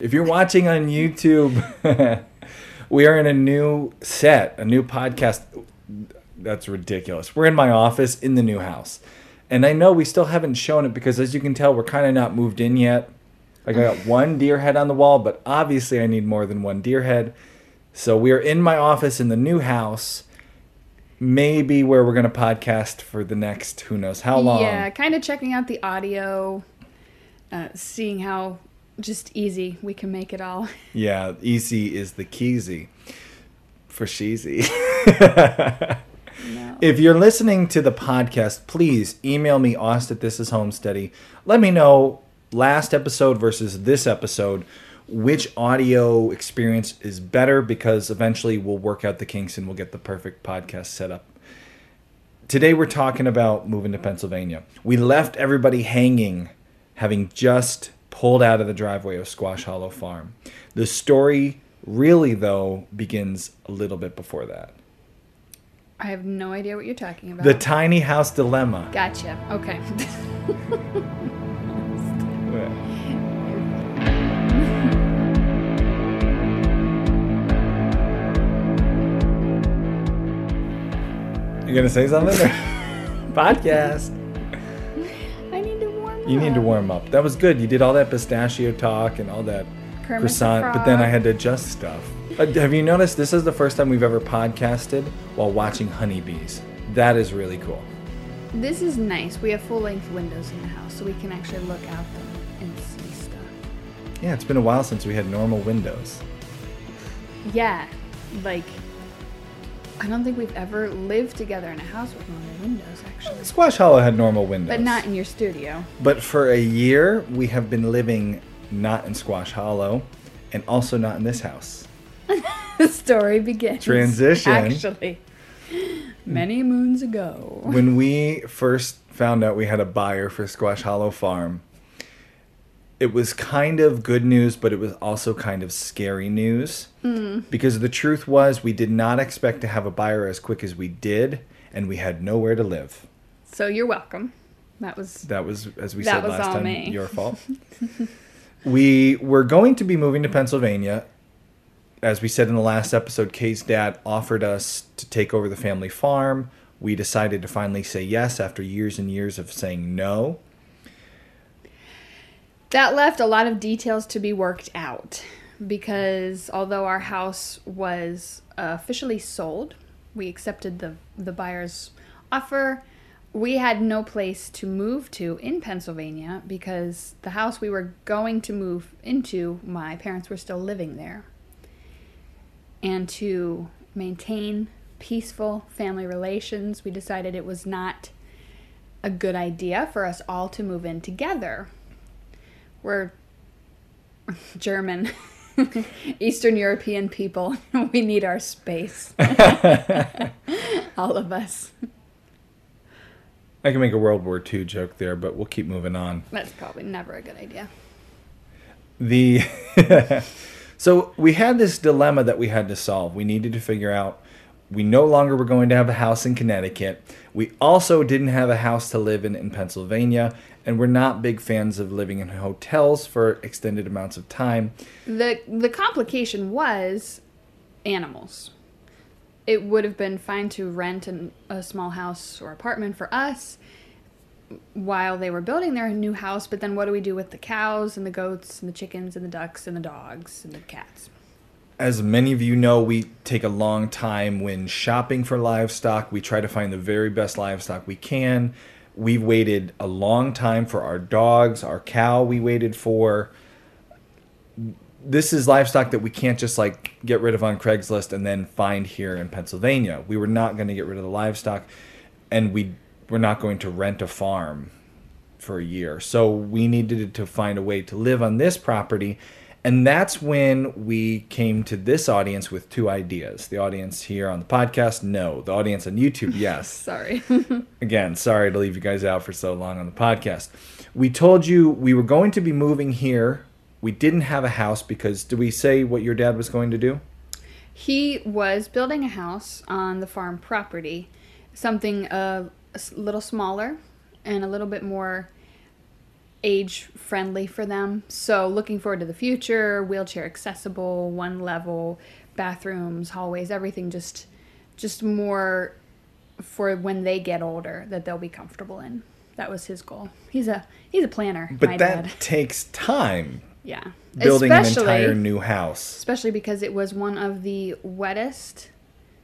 If you're watching on YouTube, we are in a new set, a new podcast. That's ridiculous. We're in my office in the new house. And I know we still haven't shown it because, as you can tell, we're kind of not moved in yet. Like, I got one deer head on the wall, but obviously I need more than one deer head. So we are in my office in the new house, maybe where we're going to podcast for the next who knows how long. Yeah, kind of checking out the audio, seeing how just easy we can make it all. Yeah, easy is the keezy for sheezy. No. If you're listening to the podcast, please email me, Aust at This Is Homesteady. Let me know last episode versus this episode, which audio experience is better, because eventually we'll work out the kinks and we'll get the perfect podcast set up. Today we're talking about moving to Pennsylvania. We left everybody hanging, having just pulled out of the driveway of Squash Hollow Farm. The story really, though, begins a little bit before that. I have no idea what you're talking about. The tiny house dilemma. Gotcha. Okay. You're going to say something? Podcast. I need to warm up. You need to warm up. That was good. You did all that pistachio talk and all that Kermit croissant, the frog. But then I had to adjust stuff. Have you noticed this is the first time we've ever podcasted while watching honeybees? That is really cool. This is nice. We have full-length windows in the house, so we can actually look out them and see stuff. Yeah, it's been a while since we had normal windows. Yeah, like, I don't think we've ever lived together in a house with normal windows, actually. Squash Hollow had normal windows. But not in your studio. But for a year, we have been living not in Squash Hollow and also not in this house. The story begins. Transition. Actually, many moons ago. When we first found out we had a buyer for Squash Hollow Farm, it was kind of good news, but it was also kind of scary news. Mm. Because the truth was, we did not expect to have a buyer as quick as we did, and we had nowhere to live. So you're welcome. That was, as we said last time, your fault. We were going to be moving to Pennsylvania. As we said in the last episode, Kay's dad offered us to take over the family farm. We decided to finally say yes after years and years of saying no. That left a lot of details to be worked out, because although our house was officially sold, we accepted the buyer's offer. We had no place to move to in Pennsylvania because the house we were going to move into, my parents were still living there. And to maintain peaceful family relations, we decided it was not a good idea for us all to move in together. We're German, Eastern European people. We need our space. All of us. I can make a World War II joke there, but we'll keep moving on. That's probably never a good idea. So we had this dilemma that we had to solve. We needed to figure out, we no longer were going to have a house in Connecticut. We also didn't have a house to live in Pennsylvania. And we're not big fans of living in hotels for extended amounts of time. The complication was animals. It would have been fine to rent a small house or apartment for us. while they were building their new house, but then what do we do with the cows and the goats and the chickens and the ducks and the dogs and the cats? As many of you know, we take a long time when shopping for livestock. We try to find the very best livestock we can. We've waited a long time for our dogs, our cow we waited for. This is livestock that we can't just like get rid of on Craigslist and then find here in Pennsylvania. We were not going to get rid of the livestock, and we were not going to rent a farm for a year. So we needed to find a way to live on this property. And that's when we came to this audience with two ideas. The audience here on the podcast, no. The audience on YouTube, yes. Sorry. Again, sorry to leave you guys out for so long on the podcast. We told you we were going to be moving here. We didn't have a house because, did we say what your dad was going to do? He was building a house on the farm property. Something a little smaller and a little bit more age-friendly for them. So looking forward to the future, wheelchair accessible, one level, bathrooms, hallways, everything just more for when they get older that they'll be comfortable in. That was his goal. He's a planner, but my that dad. Takes time. Yeah. Building especially, an entire new house. Especially because it was one of the wettest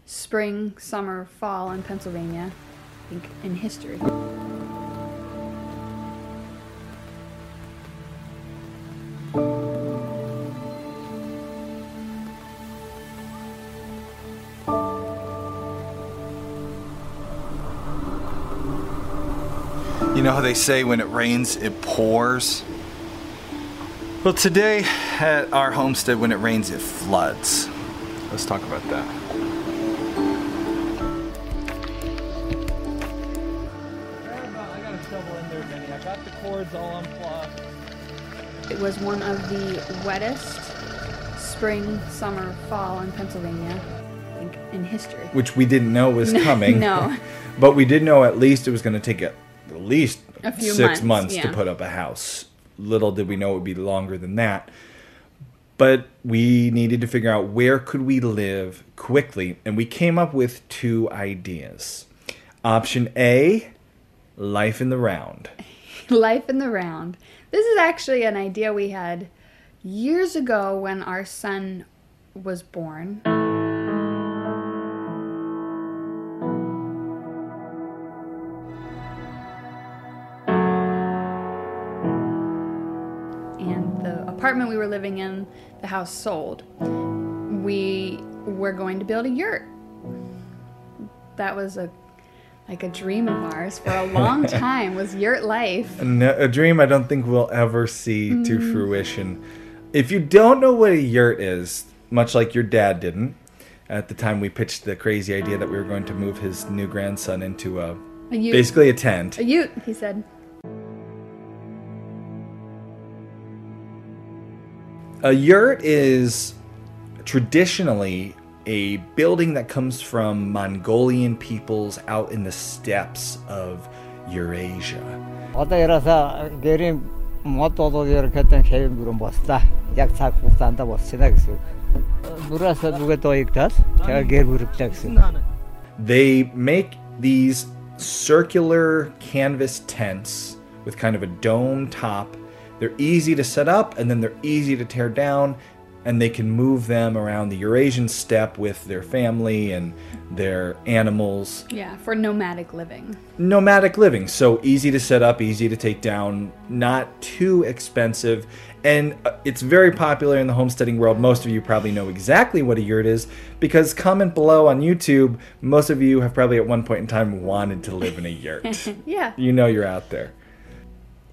spring, summer, fall in Pennsylvania, I think, in history. You know how they say when it rains, it pours? Well, today at our homestead, when it rains, it floods. Let's talk about that. I got a shovel in there, Benny. I got the cords all unplugged. It was one of the wettest spring, summer, fall in Pennsylvania, I think, in history. Which we didn't know was coming. No. But we did know at least it was going to take at least a few 6 months to put up a house. Little did we know it would be longer than that. But we needed to figure out where could we live quickly. And we came up with two ideas. Option A, life in the round. Life in the round. This is actually an idea we had years ago when our son was born. Apartment we were living in, the house sold. We were going to build a yurt. That was a dream of ours for a long time, was yurt life. No, a dream I don't think we'll ever see to fruition. If you don't know what a yurt is, much like your dad didn't, at the time we pitched the crazy idea that we were going to move his new grandson into a ute. Basically a tent. A ute, he said. A yurt is traditionally a building that comes from Mongolian peoples out in the steppes of Eurasia. They make these circular canvas tents with kind of a dome top. They're easy to set up, and then they're easy to tear down, and they can move them around the Eurasian steppe with their family and their animals. Yeah, for nomadic living. Nomadic living, so easy to set up, easy to take down, not too expensive, and it's very popular in the homesteading world. Most of you probably know exactly what a yurt is, because comment below on YouTube, most of you have probably at one point in time wanted to live in a yurt. Yeah. You know you're out there.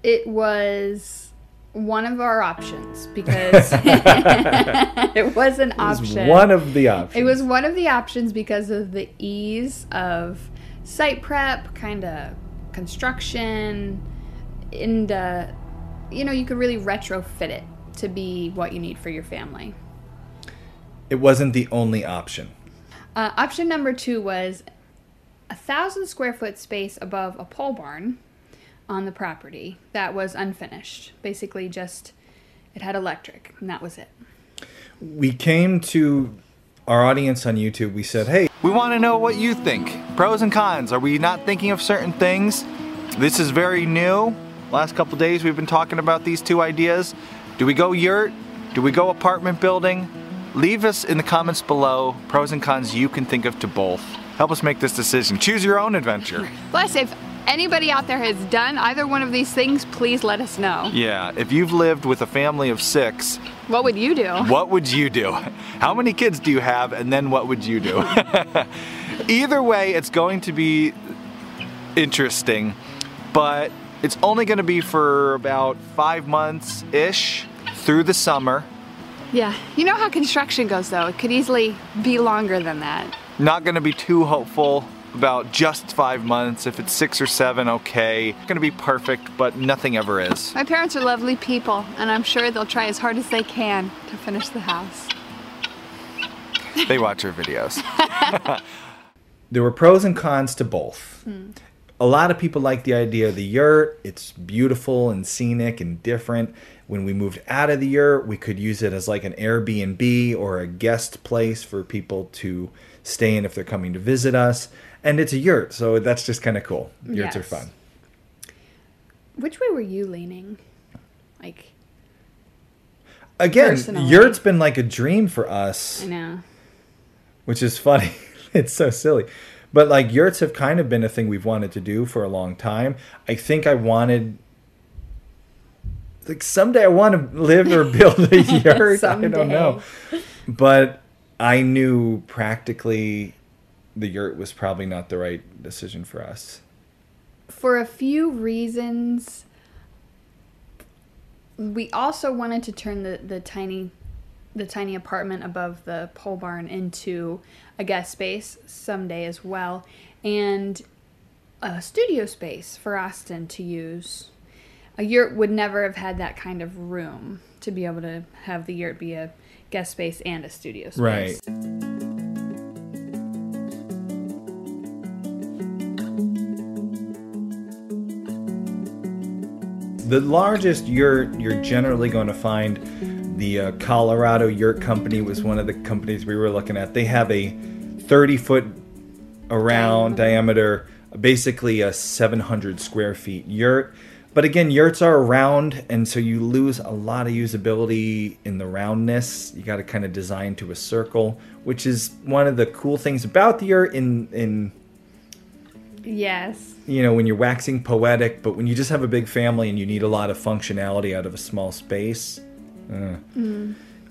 It was one of our options because it was an option. It was one of the options. It was one of the options because of the ease of site prep, kind of construction, and you could really retrofit it to be what you need for your family. It wasn't the only option. Option number 2 was 1,000 square foot space above a pole barn on the property that was unfinished. Basically just, it had electric, and that was it. We came to our audience on YouTube. We said, hey, we want to know what you think. Pros and cons. Are we not thinking of certain things? This is very new. Last couple days we've been talking about these two ideas. Do we go yurt? Do we go apartment building? Leave us in the comments below pros and cons you can think of to both. Help us make this decision. Choose your own adventure. Plus, if anybody out there has done either one of these things, please let us know. Yeah, if you've lived with a family of 6, what would you do? What would you do? How many kids do you have, and then what would you do? Either way, it's going to be interesting, but it's only going to be for about 5 months-ish through the summer. Yeah, you know how construction goes though. It could easily be longer than that. Not going to be too hopeful about just 5 months. If it's 6 or 7, okay. It's going to be perfect, but nothing ever is. My parents are lovely people, and I'm sure they'll try as hard as they can to finish the house. They watch our videos. There were pros and cons to both. Mm. A lot of people like the idea of the yurt. It's beautiful and scenic and different. When we moved out of the yurt, we could use it as like an Airbnb or a guest place for people to stay in if they're coming to visit us. And it's a yurt, so that's just kind of cool. Yurts are fun. Which way were you leaning? Like, again, personally? Yurt's been like a dream for us. I know. Which is funny. It's so silly. But like, yurts have kind of been a thing we've wanted to do for a long time. I think I wanted... like, someday I want to live or build a yurt. I don't know. But I knew practically the yurt was probably not the right decision for us. For a few reasons, we also wanted to turn the tiny apartment above the pole barn into a guest space someday as well, and a studio space for Austin to use. A yurt would never have had that kind of room to be able to have the yurt be a guest space and a studio space. Right. The largest yurt you're generally going to find, the Colorado Yurt Company was one of the companies we were looking at. They have a 30-foot around diameter, basically a 700 square feet yurt. But again, yurts are round, and so you lose a lot of usability in the roundness. You got to kind of design to a circle, which is one of the cool things about the yurt in yes. You know, when you're waxing poetic, but when you just have a big family and you need a lot of functionality out of a small space.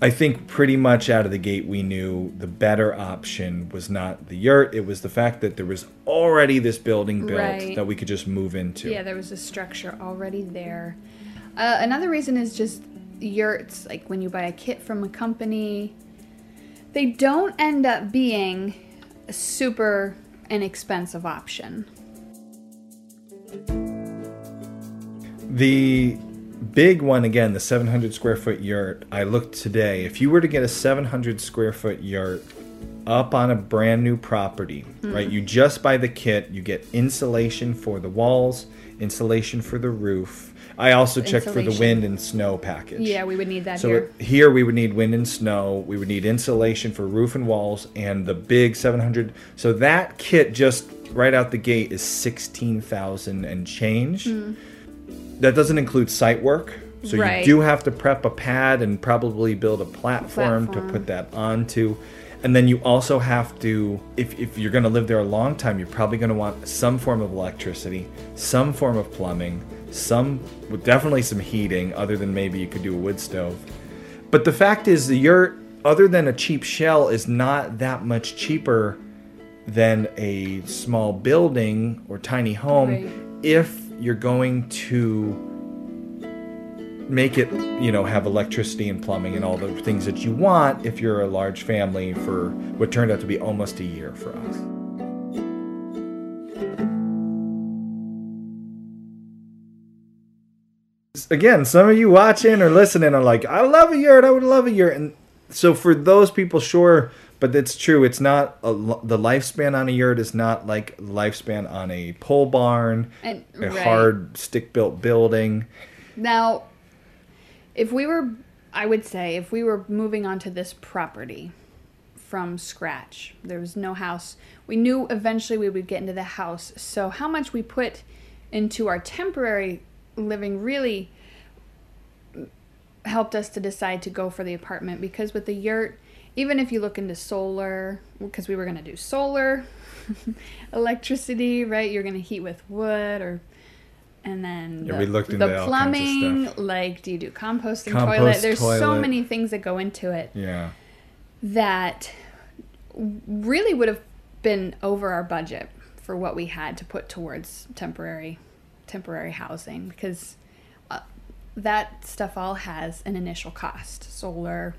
I think pretty much out of the gate we knew the better option was not the yurt. It was the fact that there was already this building built that we could just move into. Yeah, there was a structure already there. Another reason is just yurts, like when you buy a kit from a company, they don't end up being a super inexpensive option. The big one, again, the 700 square foot yurt, I looked today. If you were to get a 700 square foot yurt up on a brand new property, right? You just buy the kit, you get insulation for the walls, insulation for the roof. I also checked for the wind and snow package. Yeah, we would need that here. So here we would need wind and snow. We would need insulation for roof and walls and the big 700. So that kit just right out the gate is $16,000 and change. That doesn't include site work, so you do have to prep a pad and probably build a platform to put that onto. And then you also have to, if you're going to live there a long time, you're probably going to want some form of electricity, some form of plumbing, definitely some heating, other than maybe you could do a wood stove. But the fact is, the yurt, other than a cheap shell, is not that much cheaper than a small building or tiny home if you're going to make it, you know, have electricity and plumbing and all the things that you want if you're a large family for what turned out to be almost a year for us. Again, some of you watching or listening are like, I love a yurt, I would love a yurt. And so for those people, sure, but it's true. It's not the lifespan on a yurt is not like lifespan on a pole barn, a hard stick-built building. Now, if we were moving onto this property from scratch, there was no house. We knew eventually we would get into the house. So how much we put into our temporary living really helped us to decide to go for the apartment, because with the yurt, even if you look into solar, because we were going to do solar, electricity, right? You're going to heat with wood, or and then yeah, we looked into the plumbing, like do you do compost, toilet? There's so many things that go into it. Yeah. That really would have been over our budget for what we had to put towards temporary housing, because that stuff all has an initial cost. Solar,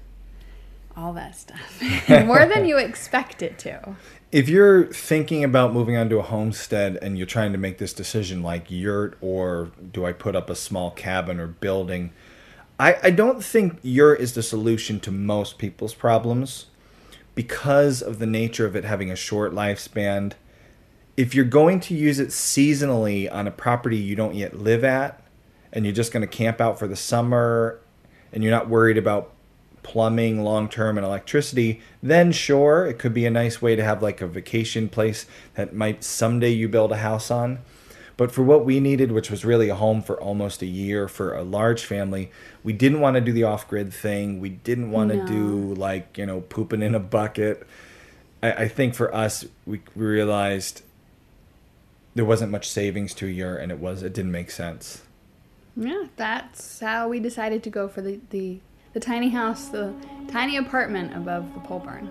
all that stuff. More than you expect it to. If you're thinking about moving onto a homestead and you're trying to make this decision, like yurt or do I put up a small cabin or building, I don't think yurt is the solution to most people's problems because of the nature of it having a short lifespan. If you're going to use it seasonally on a property you don't yet live at and you're just going to camp out for the summer and you're not worried about plumbing long-term and electricity, then sure, it could be a nice way to have like a vacation place that might someday you build a house on. But for what we needed, which was really a home for almost a year for a large family, we didn't want to do the off-grid thing. We didn't want to do like, you know, pooping in a bucket. I think for us, we realized there wasn't much savings to a year, and it didn't make sense. Yeah, that's how we decided to go for the tiny house, the tiny apartment above the pole barn.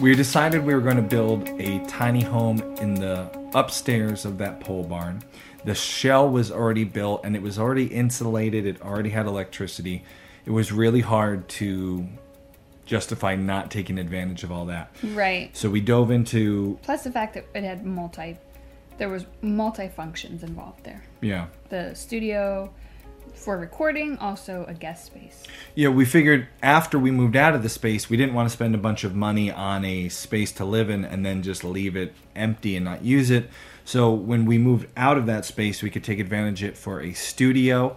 We decided we were going to build a tiny home in the upstairs of that pole barn. The shell was already built and it was already insulated. It already had electricity. It was really hard to justify not taking advantage of all that. Right. So we dove into... Plus the fact that it had there was multi-functions involved there. Yeah. The studio for recording, also a guest space. Yeah, we figured after we moved out of the space, we didn't want to spend a bunch of money on a space to live in and then just leave it empty and not use it. So when we moved out of that space, we could take advantage of it for a studio,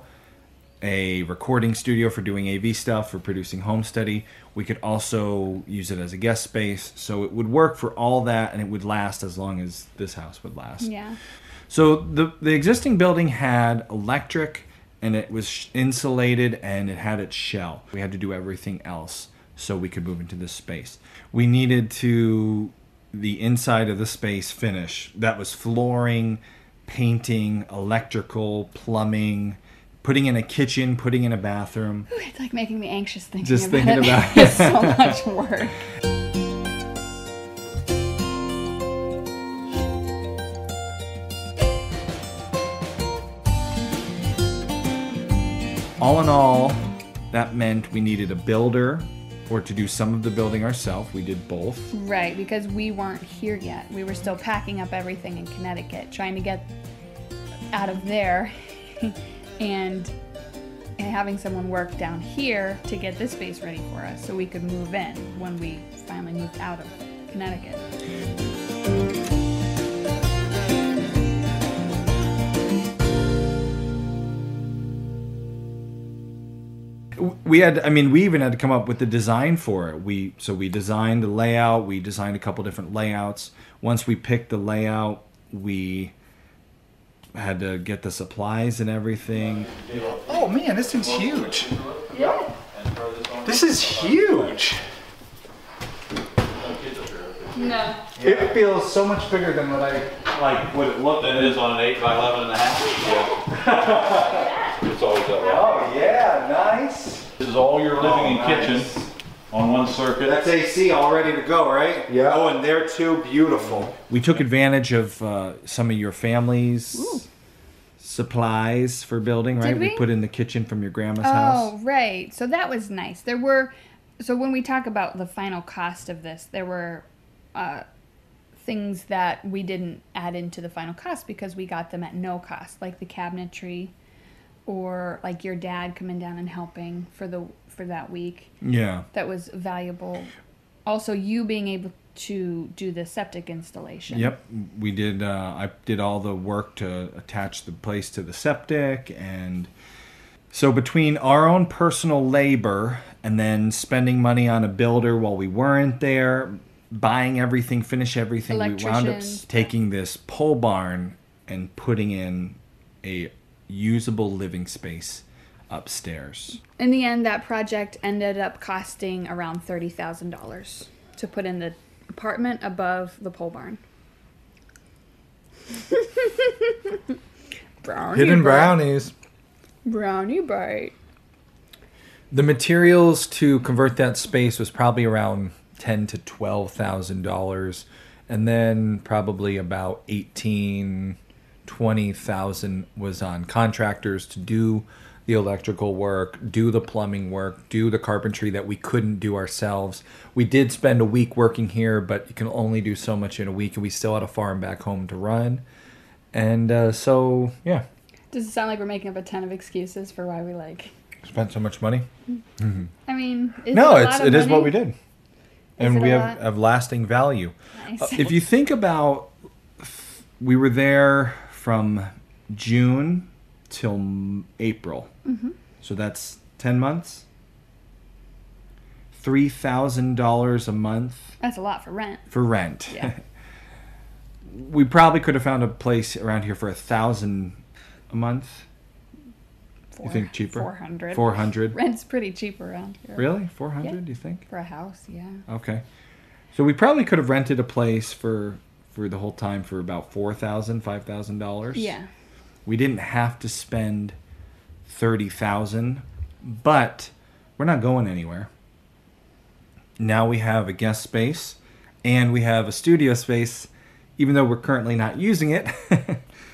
a recording studio for doing AV stuff, for producing Homesteady. We could also use it as a guest space. So it would work for all that, and it would last as long as this house would last. Yeah. So the existing building had electric, and it was insulated, and it had its shell. We had to do everything else so we could move into this space. We needed to the inside of the space finish. That was flooring, painting, electrical, plumbing, putting in a kitchen, putting in a bathroom. Ooh, it's like making me anxious thinking about it. It's so much work. All in all, that meant we needed a builder or to do some of the building ourselves. We did both. Right, because we weren't here yet. We were still packing up everything in Connecticut, trying to get out of there. And having someone work down here to get this space ready for us so we could move in when we finally moved out of Connecticut. We even had to come up with the design for it. So we designed the layout. We designed a couple different layouts. Once we picked the layout, we had to get the supplies and everything. Oh man, this thing's huge. Yeah. This is huge. No. It feels so much bigger than what it looked than it is on an 8 by 11 and a half. Yeah. It's always that way. Oh yeah, nice. This is all your living and kitchen on one circuit. That's AC all ready to go, right? Yeah. Oh, and they're too beautiful. We took advantage of some of your family's supplies for building, right? We put in the kitchen from your grandma's house. Oh, right. So that was nice. So when we talk about the final cost of this, there were things that we didn't add into the final cost because we got them at no cost, like the cabinetry or like your dad coming down and helping for that week. Yeah. That was valuable. Also, you being able to do the septic installation. Yep. We did, I did all the work to attach the place to the septic. And so between our own personal labor and then spending money on a builder while we weren't there, buying everything, finish everything. We wound up taking this pole barn and putting in a usable living space upstairs. In the end, that project ended up costing around $30,000 to put in the apartment above the pole barn. Brownies. Brownie bite. The materials to convert that space was probably around $10,000 to $12,000, and then probably about $18,000 to $20,000 was on contractors to do the electrical work, do the plumbing work, do the carpentry that we couldn't do ourselves. We did spend a week working here, but you can only do so much in a week, and we still had a farm back home to run. And so, yeah. Does it sound like we're making up a ton of excuses for why we spent so much money? Mm-hmm. I mean, it is what we did, and we have lasting value. Nice. If you think about, we were there from June till April, mm-hmm. So that's 10 months. $3,000 a month. That's a lot for rent. Yeah. We probably could have found a place around here for $1,000 a month. You think cheaper? 400. 400. Rent's pretty cheap around here. Really? 400, yeah. You think? For a house, yeah. Okay. So we probably could have rented a place for the whole time for about $4,000, $5,000. Yeah. We didn't have to spend $30,000, but we're not going anywhere. Now we have a guest space and we have a studio space, even though we're currently not using it.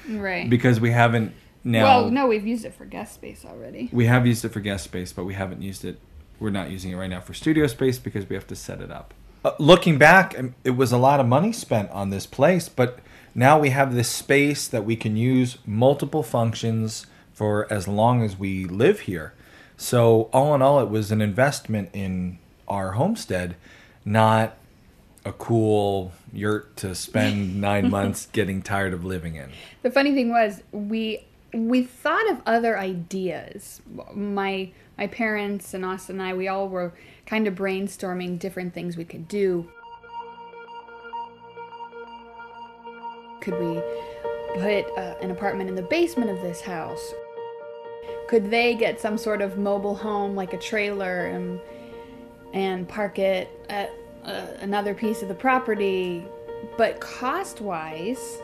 Right. Because we haven't. Well, no, we've used it for guest space already. We have used it for guest space, but we haven't used it. We're not using it right now for studio space because we have to set it up. Looking back, it was a lot of money spent on this place, but now we have this space that we can use multiple functions for as long as we live here. So all in all, it was an investment in our homestead, not a cool yurt to spend 9 months getting tired of living in. The funny thing was, we thought of other ideas. My parents and Austin and I, we all were kind of brainstorming different things we could do. Could we put an apartment in the basement of this house? Could they get some sort of mobile home, like a trailer, and park it at another piece of the property? But cost-wise,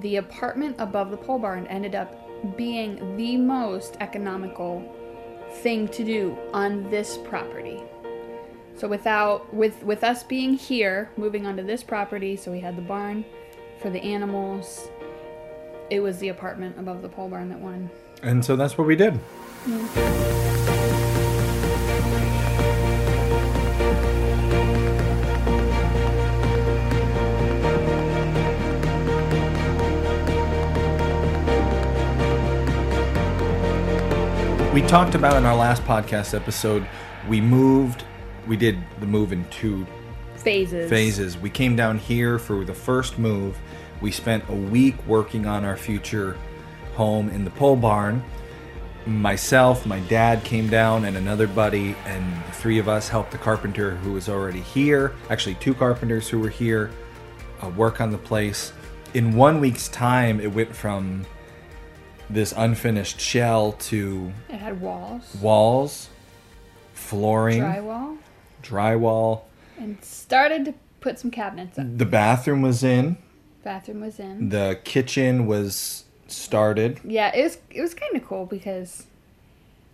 the apartment above the pole barn ended up being the most economical thing to do on this property. So with us being here, moving onto this property, so we had the barn for the animals, it was the apartment above the pole barn that won. And so that's what we did. Yeah. We talked about in our last podcast episode, we did the move in two phases. We came down here for the first move. We spent a week working on our future home in the pole barn. Myself, my dad came down, and another buddy, and the three of us helped the carpenter who was already here, actually two carpenters who were here, work on the place. In 1 week's time, it went from this unfinished shell to... It had walls. Flooring. Drywall. And started to put some cabinets up. The bathroom was in. The kitchen was started. Yeah, it was kind of cool because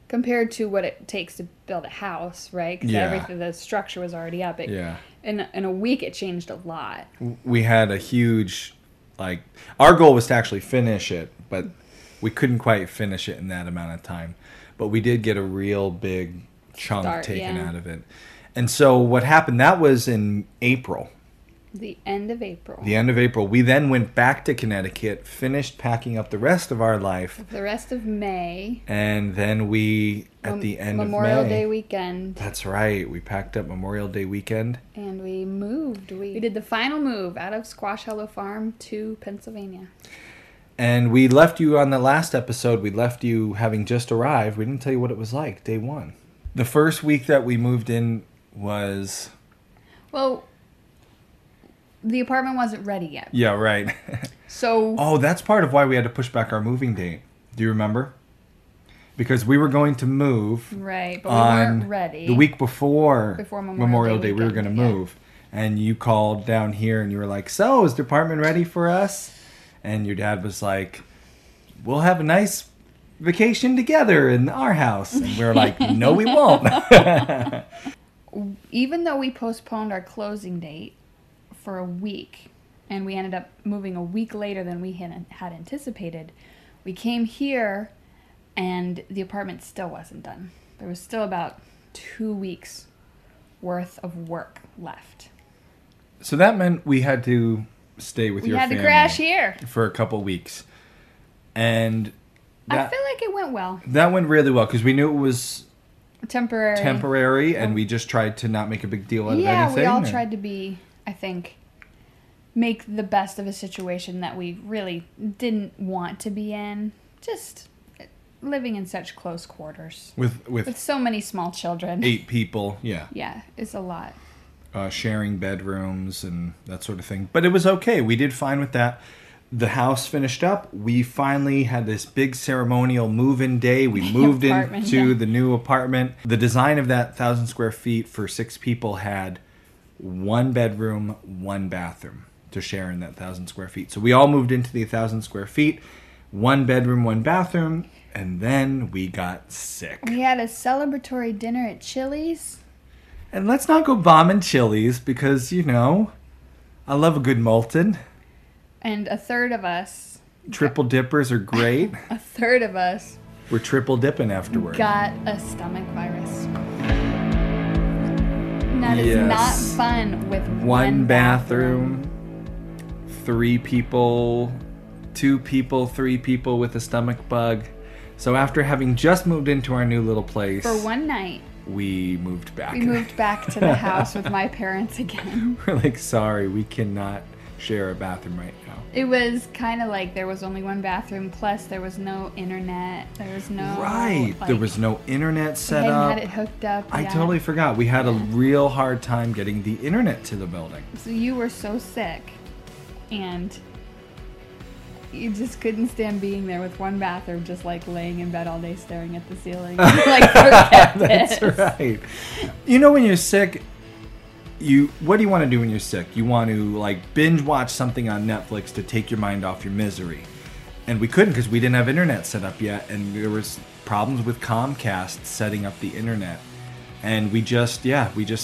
compared to what it takes to build a house, right? Because the structure was already up. In a week, it changed a lot. We had a huge... our goal was to actually finish it, but... We couldn't quite finish it in that amount of time, but we did get a real big chunk taken out of it. And so what happened, that was in April. The end of April. We then went back to Connecticut, finished packing up the rest of our life. The rest of May. And then we, at the end of May. Memorial Day weekend. That's right. We packed up Memorial Day weekend. And we moved. We did the final move out of Squash Hollow Farm to Pennsylvania. And we left you on the last episode. We left you having just arrived. We didn't tell you what it was like, day one. The first week that we moved in was... Well, the apartment wasn't ready yet. Yeah, right. So. Oh, that's part of why we had to push back our moving date. Do you remember? Because we were going to move. Right, but we weren't ready. The week before Memorial Day we were going to move. Yeah. And you called down here and you were like, so is the apartment ready for us? And your dad was like, we'll have a nice vacation together in our house. And we were like, no, we won't. Even though we postponed our closing date for a week, and we ended up moving a week later than we had anticipated, we came here and the apartment still wasn't done. There was still about 2 weeks worth of work left. So that meant we had to stay with your family. We had to crash here. For a couple weeks. And I feel like it went well. That went really well because we knew it was temporary and we just tried to not make a big deal out of anything. Yeah, we all tried to be, I think, make the best of a situation that we really didn't want to be in. Just living in such close quarters. With so many small children. 8 people, yeah. Yeah, it's a lot. Sharing bedrooms and that sort of thing. But it was okay. We did fine with that. The house finished up. We finally had this big ceremonial move-in day. We moved into the new apartment. The design of that 1,000 square feet for 6 people had 1 bedroom, 1 bathroom to share in that 1,000 square feet. So we all moved into the 1,000 square feet, 1 bedroom, 1 bathroom, and then we got sick. We had a celebratory dinner at Chili's. And let's not go bombing Chili's because, you know, I love a good molten. And a third of us... Triple dippers are great. A third of us... We're triple dipping afterwards. Got a stomach virus. And that is not fun with one bathroom. 3 people, 2 people, 3 people with a stomach bug. So after having just moved into our new little place... For one night... We moved back. We moved back to the house with my parents again. We're like, sorry, we cannot... share a bathroom right now. It was kind of like there was only one bathroom, plus there was no internet. There was no... Right. Like, there was no internet set up. We hadn't had it hooked up. I totally forgot. We had a real hard time getting the internet to the building. So you were so sick, and you just couldn't stand being there with one bathroom, just like laying in bed all day staring at the ceiling. Like, forget this. That's right. You know when you're sick... What do you want to do when you're sick? You want to, like, binge watch something on Netflix to take your mind off your misery. And we couldn't because we didn't have internet set up yet. And there was problems with Comcast setting up the internet. And we just, every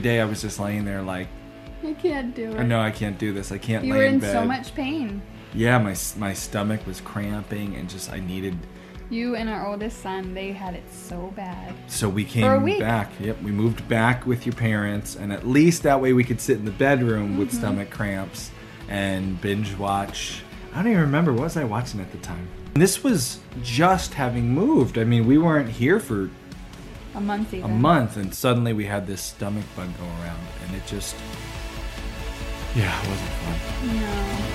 day I was just laying there like, I can't do it. I know I can't do this. I can't lay in bed. You were in so much pain. Yeah, my stomach was cramping and just I needed... You and our oldest son, they had it so bad. So we came back. Yep, we moved back with your parents. And at least that way we could sit in the bedroom with stomach cramps and binge watch. I don't even remember. What was I watching at the time? And this was just having moved. I mean, we weren't here for a month either. A month. And suddenly we had this stomach bug go around. And it just, it wasn't fun. No.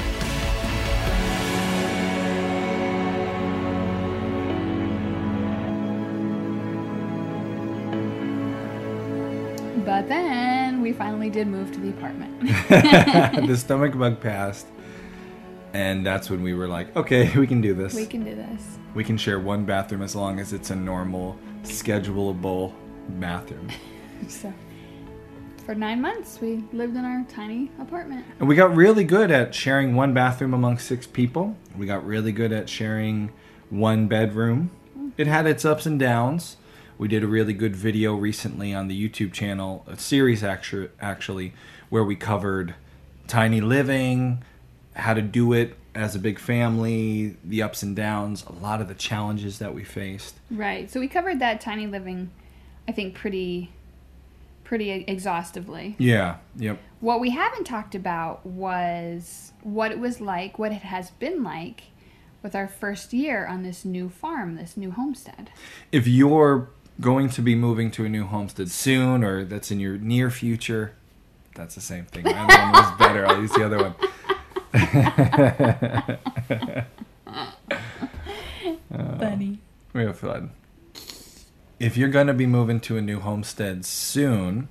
But then we finally did move to the apartment. The stomach bug passed. And that's when we were like, okay, we can do this. We can do this. We can share one bathroom as long as it's a normal, schedulable bathroom. So for 9 months, we lived in our tiny apartment. And we got really good at sharing one bathroom among 6 people. We got really good at sharing one bedroom. It had its ups and downs. We did a really good video recently on the YouTube channel, a series actually, where we covered tiny living, how to do it as a big family, the ups and downs, a lot of the challenges that we faced. Right. So we covered that tiny living, I think, pretty exhaustively. Yeah. Yep. What we haven't talked about was what it was like, what it has been like with our first year on this new farm, this new homestead. If you're going to be moving to a new homestead soon, or that's in your near future. That's the same thing. My one was better. I'll use the other one. Funny. Real fun. If you're going to be moving to a new homestead soon,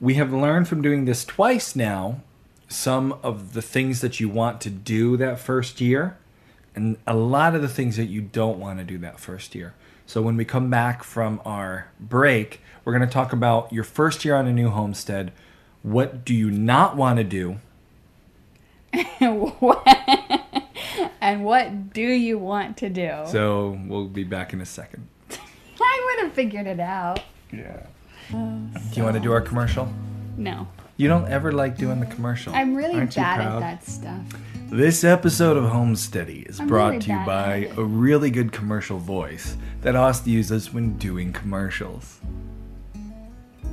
we have learned from doing this twice now some of the things that you want to do that first year and a lot of the things that you don't want to do that first year. So when we come back from our break, we're going to talk about your first year on a new homestead. What do you not want to do? And what do you want to do? So we'll be back in a second. I would have figured it out. Yeah. Do you want to do our commercial? No. You don't ever like doing the commercial. I'm really bad at that stuff. This episode of Homesteady is brought to you by a really good commercial voice that Ost uses when doing commercials.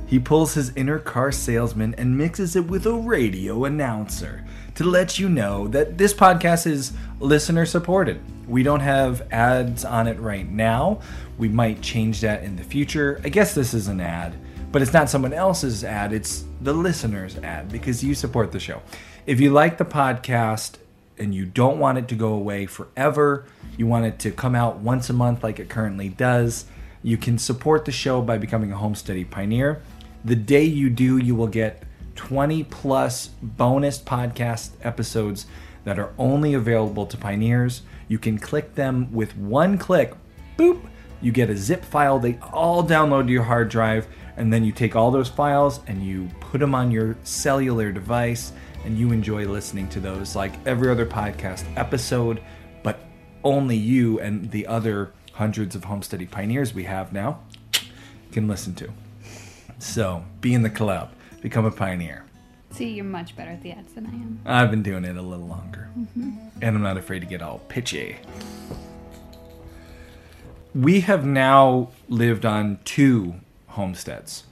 He pulls his inner car salesman and mixes it with a radio announcer to let you know that this podcast is listener supported. We don't have ads on it right now. We might change that in the future. I guess this is an ad, but it's not someone else's ad. It's the listener's ad because you support the show. If you like the podcast and you don't want it to go away forever, you want it to come out once a month like it currently does, you can support the show by becoming a Homesteady Pioneer. The day you do, you will get 20 plus bonus podcast episodes that are only available to pioneers. You can click them with one click. Boop! You get a zip file. They all download to your hard drive, and then you take all those files and you put them on your cellular device, and you enjoy listening to those like every other podcast episode, but only you and the other hundreds of Homesteady Pioneers we have now can listen to. So be in the club. Become a pioneer. See, you're much better at the ads than I am. I've been doing it a little longer. Mm-hmm. And I'm not afraid to get all pitchy. We have now lived on two homesteads.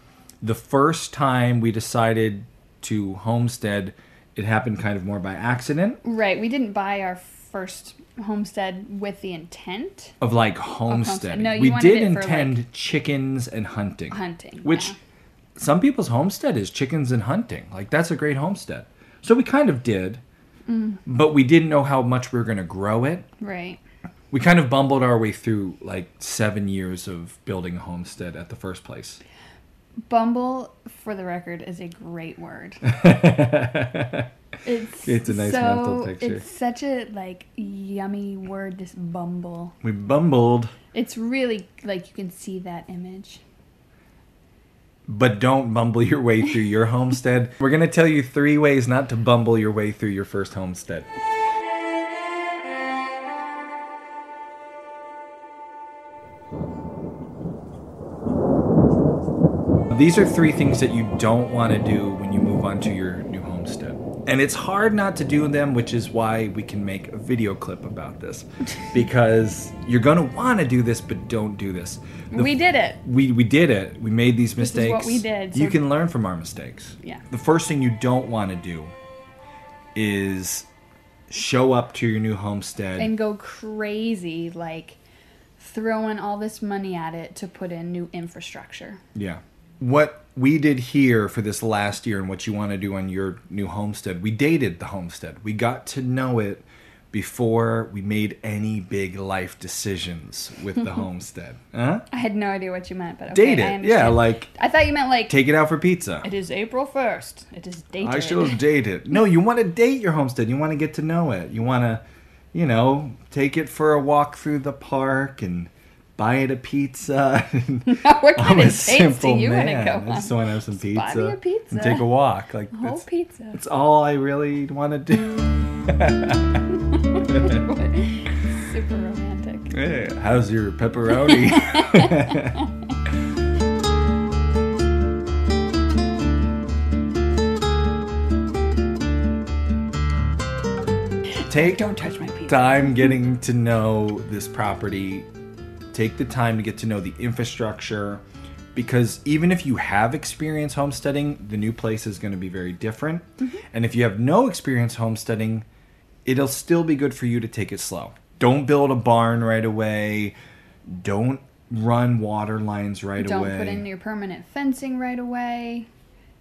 The first time we decided to homestead, it happened kind of more by accident. Right. We didn't buy our first homestead with the intent of like homesteading. No, we did intend like chickens and hunting. Which... yeah. Some people's homestead is chickens and hunting. Like, that's a great homestead. So we kind of did, but we didn't know how much we were going to grow it. Right. We kind of bumbled our way through, like, 7 years of building a homestead at the first place. Bumble, for the record, is a great word. It's a nice mental picture. It's such a, like, yummy word, this bumble. We bumbled. It's really, like, you can see that image. But don't bumble your way through your homestead. We're going to tell you 3 ways not to bumble your way through your first homestead. These are 3 things that you don't want to do when you move on to your new homestead. And it's hard not to do them, which is why we can make a video clip about this. Because you're going to want to do this, but don't do this. We did it. We did it. We made these mistakes. This is what we did. So you can learn from our mistakes. Yeah. The first thing you don't want to do is show up to your new homestead. And go crazy, like throwing all this money at it to put in new infrastructure. Yeah. What we did here for this last year and what you want to do on your new homestead, we dated the homestead. We got to know it before we made any big life decisions with the homestead. Huh? I had no idea what you meant, but okay, date it. I understand. Yeah, like... I thought you meant like... Take it out for pizza. It is April 1st. It is dated. I shall date it. No, you want to date your homestead. You want to get to know it. You want to, you know, take it for a walk through the park and... buy it a pizza. What kind of dates are you going to go on? I just want to have some pizza, buy a pizza and take a walk. Like a whole pizza. That's all I really want to do. Super romantic. Yeah. How's your pepperoni? Don't touch my pizza. Time getting to know this property. Take the time to get to know the infrastructure, because even if you have experience homesteading, the new place is going to be very different. Mm-hmm. And if you have no experience homesteading, it'll still be good for you to take it slow. Don't build a barn right away. Don't run water lines right away. Don't put in your permanent fencing right away.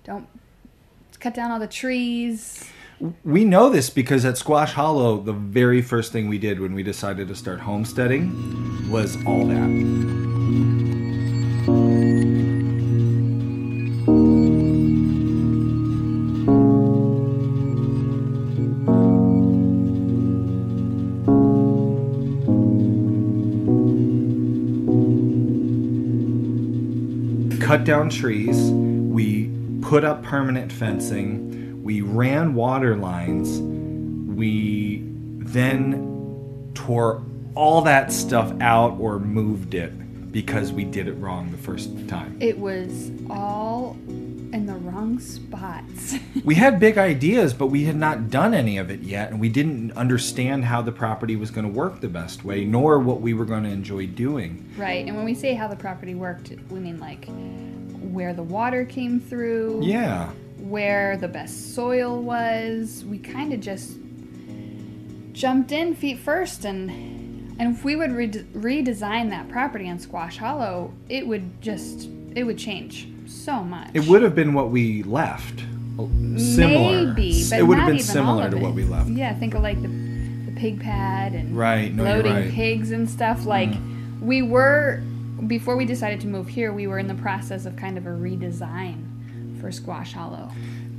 Don't cut down all the trees. We know this because at Squash Hollow, the very first thing we did when we decided to start homesteading was all that. cut down trees, we put up permanent fencing, we ran water lines, we then tore all that stuff out or moved it because we did it wrong the first time. It was all in the wrong spots. We had big ideas, but we had not done any of it yet, and we didn't understand how the property was going to work the best way, nor what we were going to enjoy doing. Right, and when we say how the property worked, we mean like where the water came through. Yeah. Where the best soil was. We kind of just jumped in feet first, and if we would redesign that property on Squash Hollow, it would change so much. It would have been what we left. Similar. Maybe, but it would have been similar to what we left. Yeah, think of like the pig pad and loading pigs and stuff. Like we were, before we decided to move here, we were in the process of kind of a redesign for Squash Hollow.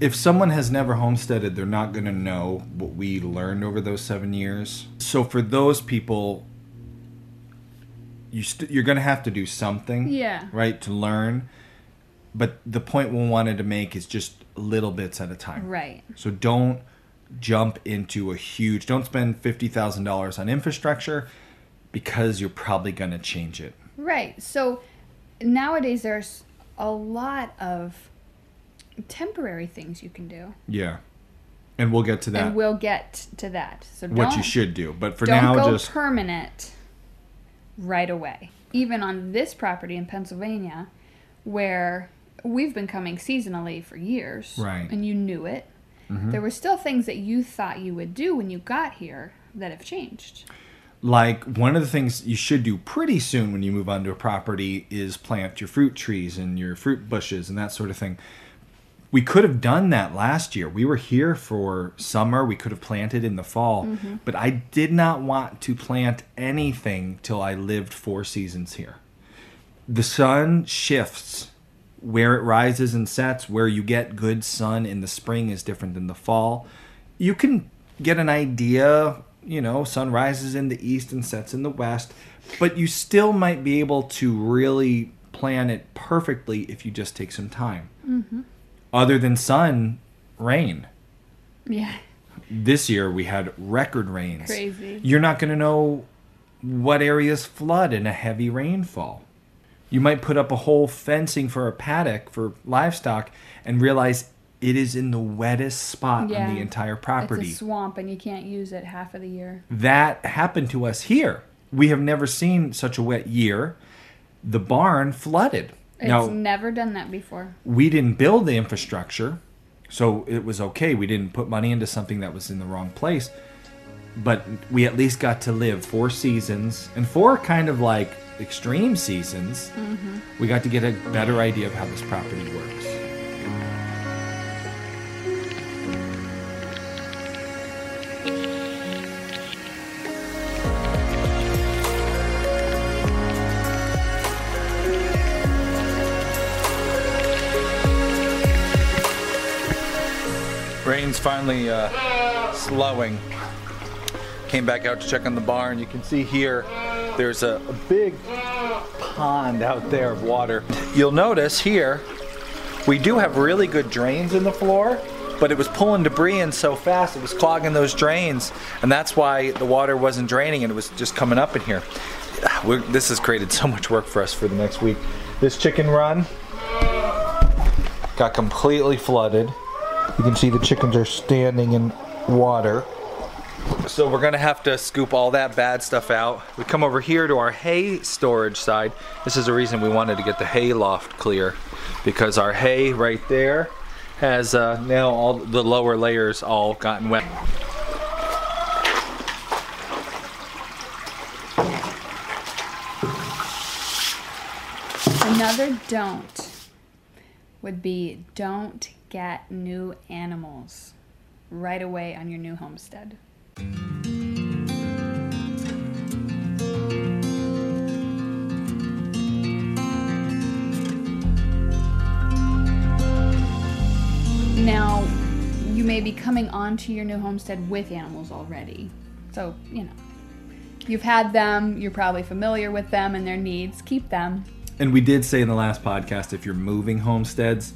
If someone has never homesteaded, they're not going to know what we learned over those 7 years. So for those people, you're going to have to do something, right, to learn. But the point we wanted to make is just little bits at a time. Right. So don't jump into don't spend $50,000 on infrastructure because you're probably going to change it. Right. So nowadays there's a lot of temporary things you can do. Yeah. And we'll get to that. So what you should do. But for now, just don't go permanent right away. Even on this property in Pennsylvania, where we've been coming seasonally for years, right, and you knew it, there were still things that you thought you would do when you got here that have changed. Like, one of the things you should do pretty soon when you move onto a property is plant your fruit trees and your fruit bushes and that sort of thing. We could have done that last year. We were here for summer. We could have planted in the fall. But I did not want to plant anything till I lived 4 seasons here. The sun shifts. Where it rises and sets, where you get good sun in the spring is different than the fall. You can get an idea, sun rises in the east and sets in the west, but you still might be able to really plan it perfectly if you just take some time. Other than sun, rain. Yeah. This year we had record rains. Crazy. You're not going to know what areas flood in a heavy rainfall. You might put up a whole fencing for a paddock for livestock and realize it is in the wettest spot on the entire property. It's a swamp and you can't use it half of the year. That happened to us here. We have never seen such a wet year. The barn flooded. It's never done that before. We didn't build the infrastructure, so it was okay. We didn't put money into something that was in the wrong place. But we at least got to live 4 seasons and 4 kind of like extreme seasons. We got to get a better idea of how this property works. Rain's finally slowing. Came back out to check on the barn. You can see here there's a big pond out there of water. You'll notice here we do have really good drains in the floor, but it was pulling debris in so fast it was clogging those drains, and that's why the water wasn't draining and it was just coming up in here. This has created so much work for us for the next week. This chicken run got completely flooded. You can see the chickens are standing in water. So we're gonna have to scoop all that bad stuff out. We come over here to our hay storage side. This is the reason we wanted to get the hay loft clear, because our hay right there has now all the lower layers all gotten wet. Another don't would be don't get new animals right away on your new homestead. Now, you may be coming onto your new homestead with animals already. So, you've had them, you're probably familiar with them and their needs, keep them. And we did say in the last podcast, if you're moving homesteads,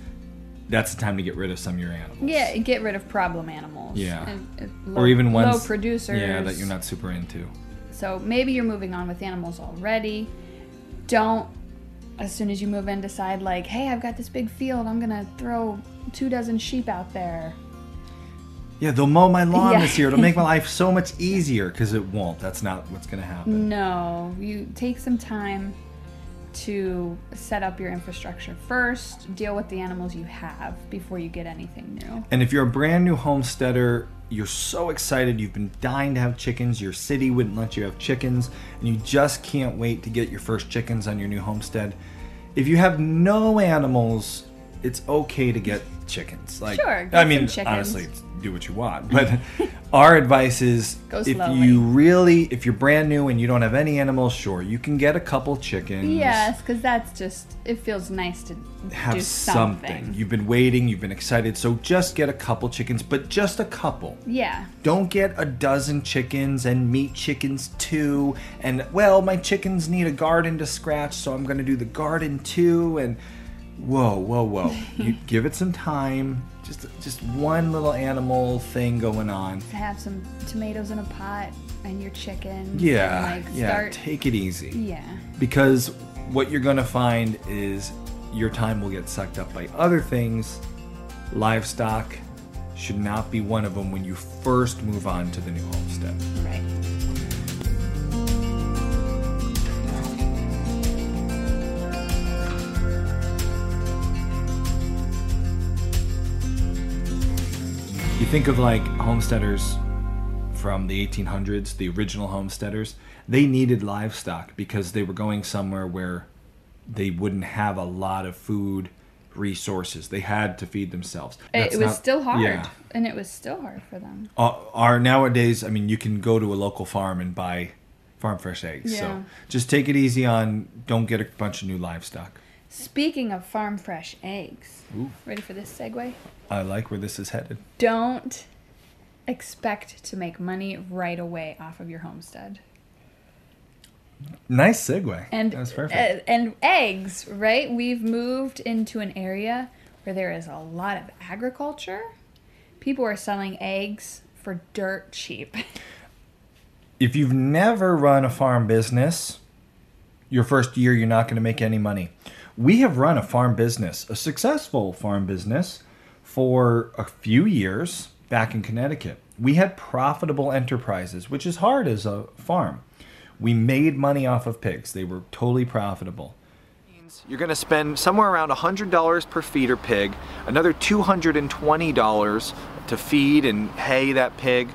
that's the time to get rid of some of your animals. Yeah, get rid of problem animals. Yeah. And or even ones... low producers. Yeah, that you're not super into. So maybe you're moving on with animals already. Don't, as soon as you move in, decide like, hey, I've got this big field. I'm going to throw 24 sheep out there. Yeah, they'll mow my lawn this year. It'll make my life so much easier, because it won't. That's not what's going to happen. No. You take some time to set up your infrastructure first, deal with the animals you have before you get anything new. And if you're a brand new homesteader, you're so excited, you've been dying to have chickens, your city wouldn't let you have chickens, and you just can't wait to get your first chickens on your new homestead. If you have no animals, it's okay to get chickens. Like, sure, get some chickens. Honestly, do what you want. But our advice is, if you're brand new and you don't have any animals, sure, you can get a couple chickens. Yes, because that's just, it feels nice to have do something. You've been waiting, you've been excited, so just get a couple chickens, but just a couple. Yeah. Don't get a dozen chickens and meat chickens too, and, well, my chickens need a garden to scratch, so I'm going to do the garden too, and... Whoa. You give it some time. Just one little animal thing going on. Have some tomatoes in a pot and your chicken. Yeah. And take it easy. Yeah. Because what you're going to find is your time will get sucked up by other things. Livestock should not be one of them when you first move on to the new homestead. Right. You think of like homesteaders from the 1800s, the original homesteaders, they needed livestock because they were going somewhere where they wouldn't have a lot of food resources. They had to feed themselves. It was still hard for them. Nowadays, you can go to a local farm and buy farm fresh eggs. Yeah. So just take it easy on, don't get a bunch of new livestock. Speaking of farm fresh eggs, ooh, ready for this segue? I like where this is headed. Don't expect to make money right away off of your homestead. Nice segue. And that was perfect. And eggs, right? We've moved into an area where there is a lot of agriculture. People are selling eggs for dirt cheap. If you've never run a farm business, your first year you're not going to make any money. We have run a farm business, a successful farm business, for a few years back in Connecticut. We had profitable enterprises, which is hard as a farm. We made money off of pigs. They were totally profitable. You're going to spend somewhere around $100 per feeder pig, another $220 to feed and hay that pig.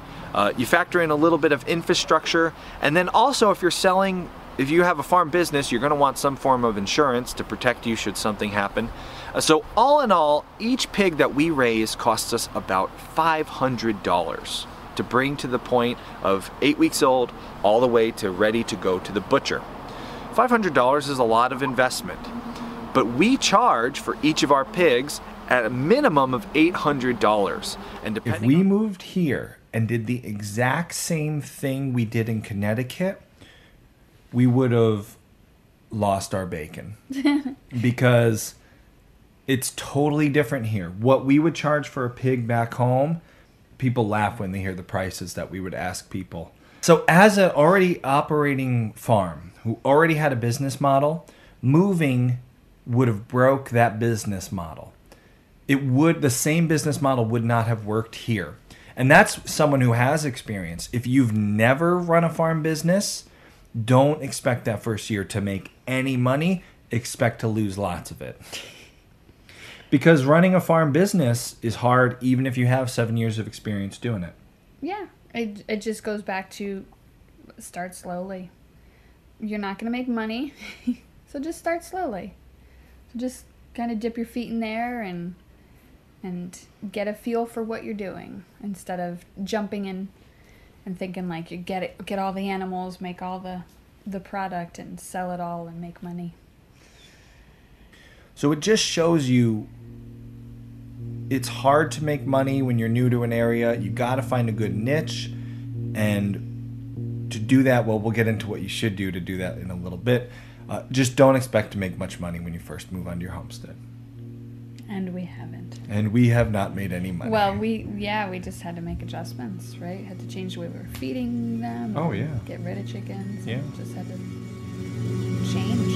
You factor in a little bit of infrastructure, and then also if you have a farm business, you're going to want some form of insurance to protect you should something happen. So all in all, each pig that we raise costs us about $500 to bring to the point of 8 weeks old all the way to ready to go to the butcher. $500 is a lot of investment, but we charge for each of our pigs at a minimum of $800. And if we moved here and did the exact same thing we did in Connecticut, we would have lost our bacon because it's totally different here. What we would charge for a pig back home, people laugh when they hear the prices that we would ask people. So as an already operating farm who already had a business model, moving would have broke that business model. The same business model would not have worked here. And that's someone who has experience. If you've never run a farm business, don't expect that first year to make any money. Expect to lose lots of it. Because running a farm business is hard even if you have 7 years of experience doing it. Yeah. It just goes back to start slowly. You're not going to make money, so just start slowly. So just kind of dip your feet in there and get a feel for what you're doing instead of jumping in and thinking like you get all the animals, make all the product and sell it all and make money. So it just shows you it's hard to make money when you're new to an area. You got to find a good niche, and to do that, we'll get into what you should do to do that in a little bit. Just don't expect to make much money when you first move onto your homestead. And we haven't. And we have not made any money. Well, we just had to make adjustments, right? Had to change the way we were feeding them. Oh, yeah. Get rid of chickens. Yeah. Just had to change.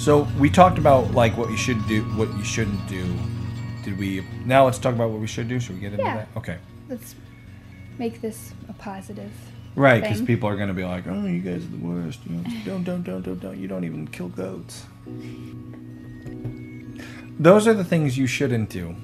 So we talked about like what you should do, what you shouldn't do. Did we? Now let's talk about what we should do. Should we get into that? Okay. Let's make this a positive. Right, because people are going to be like, "Oh, you guys are the worst. You know, don't. You don't even kill goats." Those are the things you shouldn't do.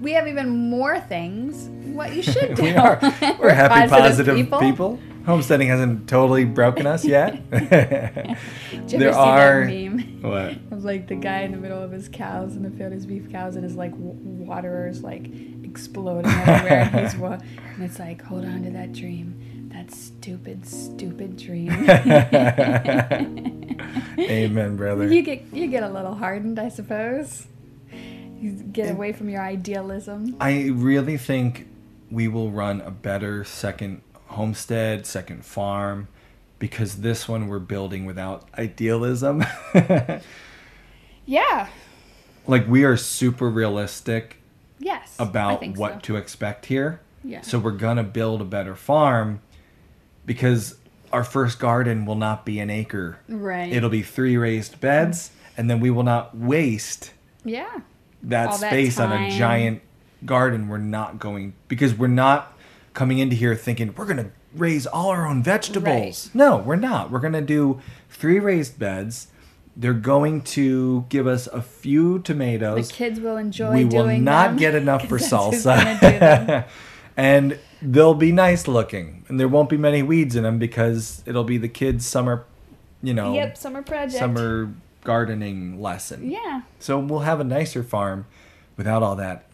We have even more things. What you should do. We're happy, positive people. Homesteading hasn't totally broken us yet. There are that meme? What? Of like the guy in the middle of his cows in the field, his beef cows, and his like waterers like exploding everywhere. And it's like, hold on to that dream, that stupid dream. Amen, brother. You get a little hardened, I suppose. You get away from your idealism. I really think we will run a better second homestead, second farm, because this one we're building without idealism. Yeah. Like we are super realistic. Yes. About what to expect here. Yeah. So we're going to build a better farm because our first garden will not be an acre. Right. It'll be 3 raised beds, and then we will not waste that space on a giant garden. We're not coming into here thinking we're going to raise all our own vegetables. Right. No, we're not. We're going to do 3 raised beds. They're going to give us a few tomatoes. The kids will enjoy doing them. We will not get enough for salsa. And they'll be nice looking. And there won't be many weeds in them because it'll be the kids' summer, summer project. Summer gardening lesson. Yeah. So we'll have a nicer farm without all that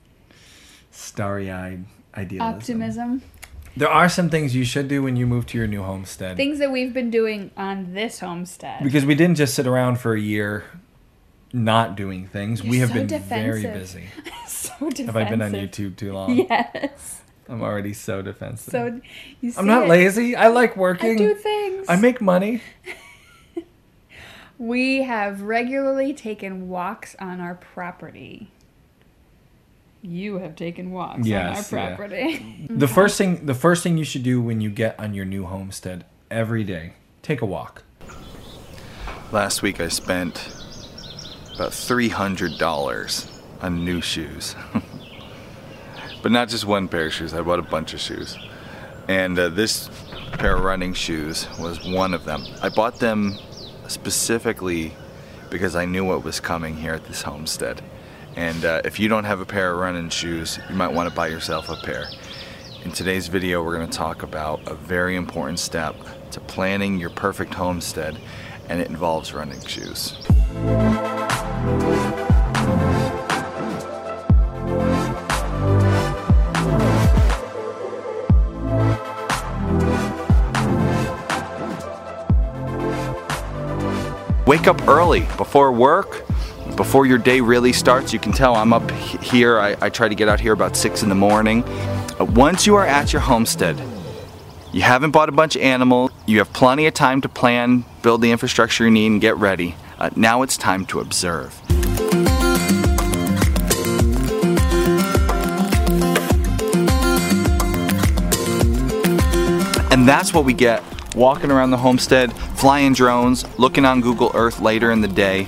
starry-eyed idealism. Optimism. There are some things you should do when you move to your new homestead. Things that we've been doing on this homestead. Because we didn't just sit around for a year not doing things. We have been very busy. So defensive. Have I been on YouTube too long? Yes. I'm already so defensive. So I'm not lazy. I like working. I do things. I make money. We have regularly taken walks on our property. You have taken walks on our property. Yeah. The first thing you should do when you get on your new homestead every day, take a walk. Last week I spent about $300 on new shoes. But not just one pair of shoes, I bought a bunch of shoes. And this pair of running shoes was one of them. I bought them specifically because I knew what was coming here at this homestead. And if you don't have a pair of running shoes, you might want to buy yourself a pair. In today's video, we're going to talk about a very important step to planning your perfect homestead, and it involves running shoes. Wake up early before work. Before your day really starts, you can tell I'm up here. I try to get out here about 6 a.m. Once you are at your homestead, you haven't bought a bunch of animals, you have plenty of time to plan, build the infrastructure you need, and get ready. Now it's time to observe. And that's what we get walking around the homestead, flying drones, looking on Google Earth later in the day.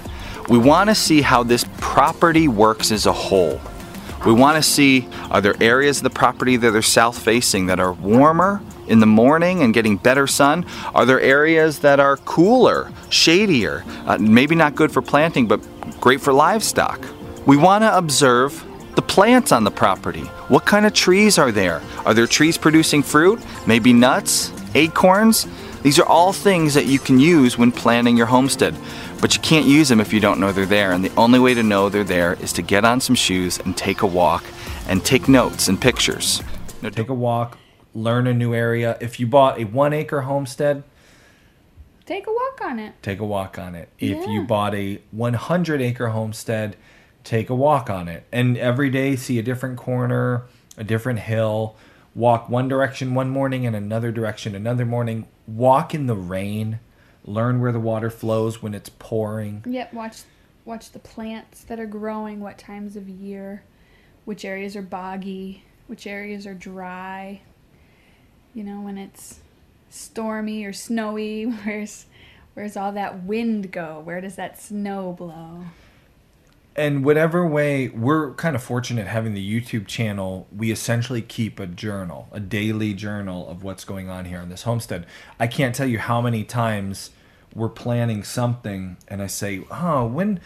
We want to see how this property works as a whole. We want to see, are there areas of the property that are south facing that are warmer in the morning and getting better sun? Are there areas that are cooler, shadier, maybe not good for planting but great for livestock? We want to observe the plants on the property. What kind of trees are there? Are there trees producing fruit? Maybe nuts, acorns? These are all things that you can use when planning your homestead. But you can't use them if you don't know they're there, and the only way to know they're there is to get on some shoes and take a walk and take notes and pictures. Now, take a walk, learn a new area. If you bought a 1-acre homestead, take a walk on it. If you bought a 100-acre homestead, take a walk on it. And every day see a different corner, a different hill, walk one direction one morning and another direction another morning, walk in the rain, learn where the water flows when it's pouring. Yep, watch the plants that are growing, what times of year, which areas are boggy, which areas are dry. You know, when it's stormy or snowy, where's all that wind go? Where does that snow blow? And whatever way, we're kind of fortunate having the YouTube channel. We essentially keep a journal, a daily journal of what's going on here on this homestead. I can't tell you how many times we're planning something and I say, what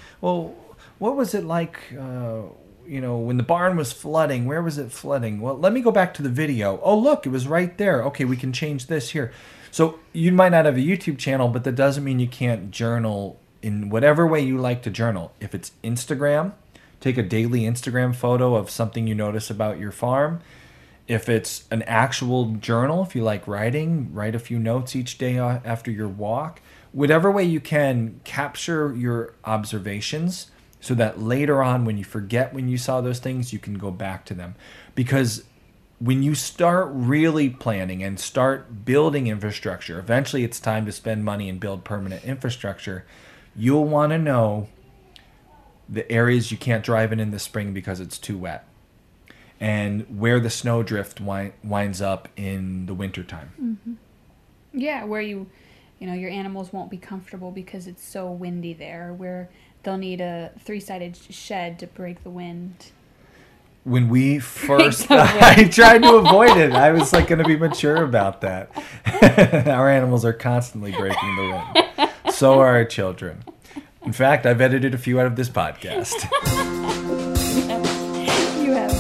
was it like, when the barn was flooding? Where was it flooding? Well, let me go back to the video. Oh, look, it was right there. Okay, we can change this here. So you might not have a YouTube channel, but that doesn't mean you can't journal in whatever way you like to journal. If it's Instagram, take a daily Instagram photo of something you notice about your farm. If it's an actual journal, if you like writing, write a few notes each day after your walk. Whatever way you can, capture your observations so that later on when you forget when you saw those things, you can go back to them. Because when you start really planning and start building infrastructure, eventually it's time to spend money and build permanent infrastructure. You'll want to know the areas you can't drive in the spring because it's too wet, and where the snow drift winds up in the wintertime. Mm-hmm. Yeah, where your animals won't be comfortable because it's so windy there, where they'll need a 3-sided shed to break the wind. When we first, I tried to avoid it. I was like going to be mature about that. Our animals are constantly breaking the wind. So are our children. In fact, I've edited a few out of this podcast. You have.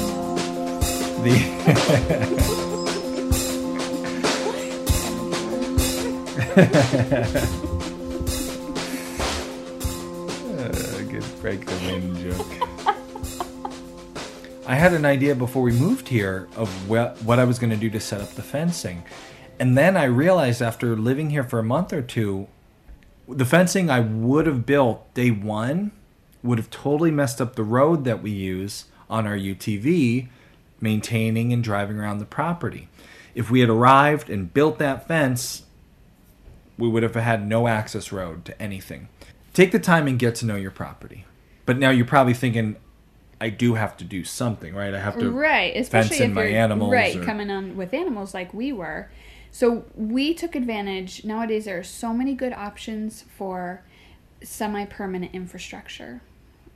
Good break the wind joke. I had an idea before we moved here of what I was going to do to set up the fencing. And then I realized after living here for a month or two, the fencing I would have built day one would have totally messed up the road that we use on our UTV, maintaining and driving around the property. If we had arrived and built that fence, we would have had no access road to anything. Take the time and get to know your property. But now you're probably thinking, I do have to do something, right? I have to fence in my animals. Right, coming on with animals like we were. So we took advantage. Nowadays, there are so many good options for semi-permanent infrastructure.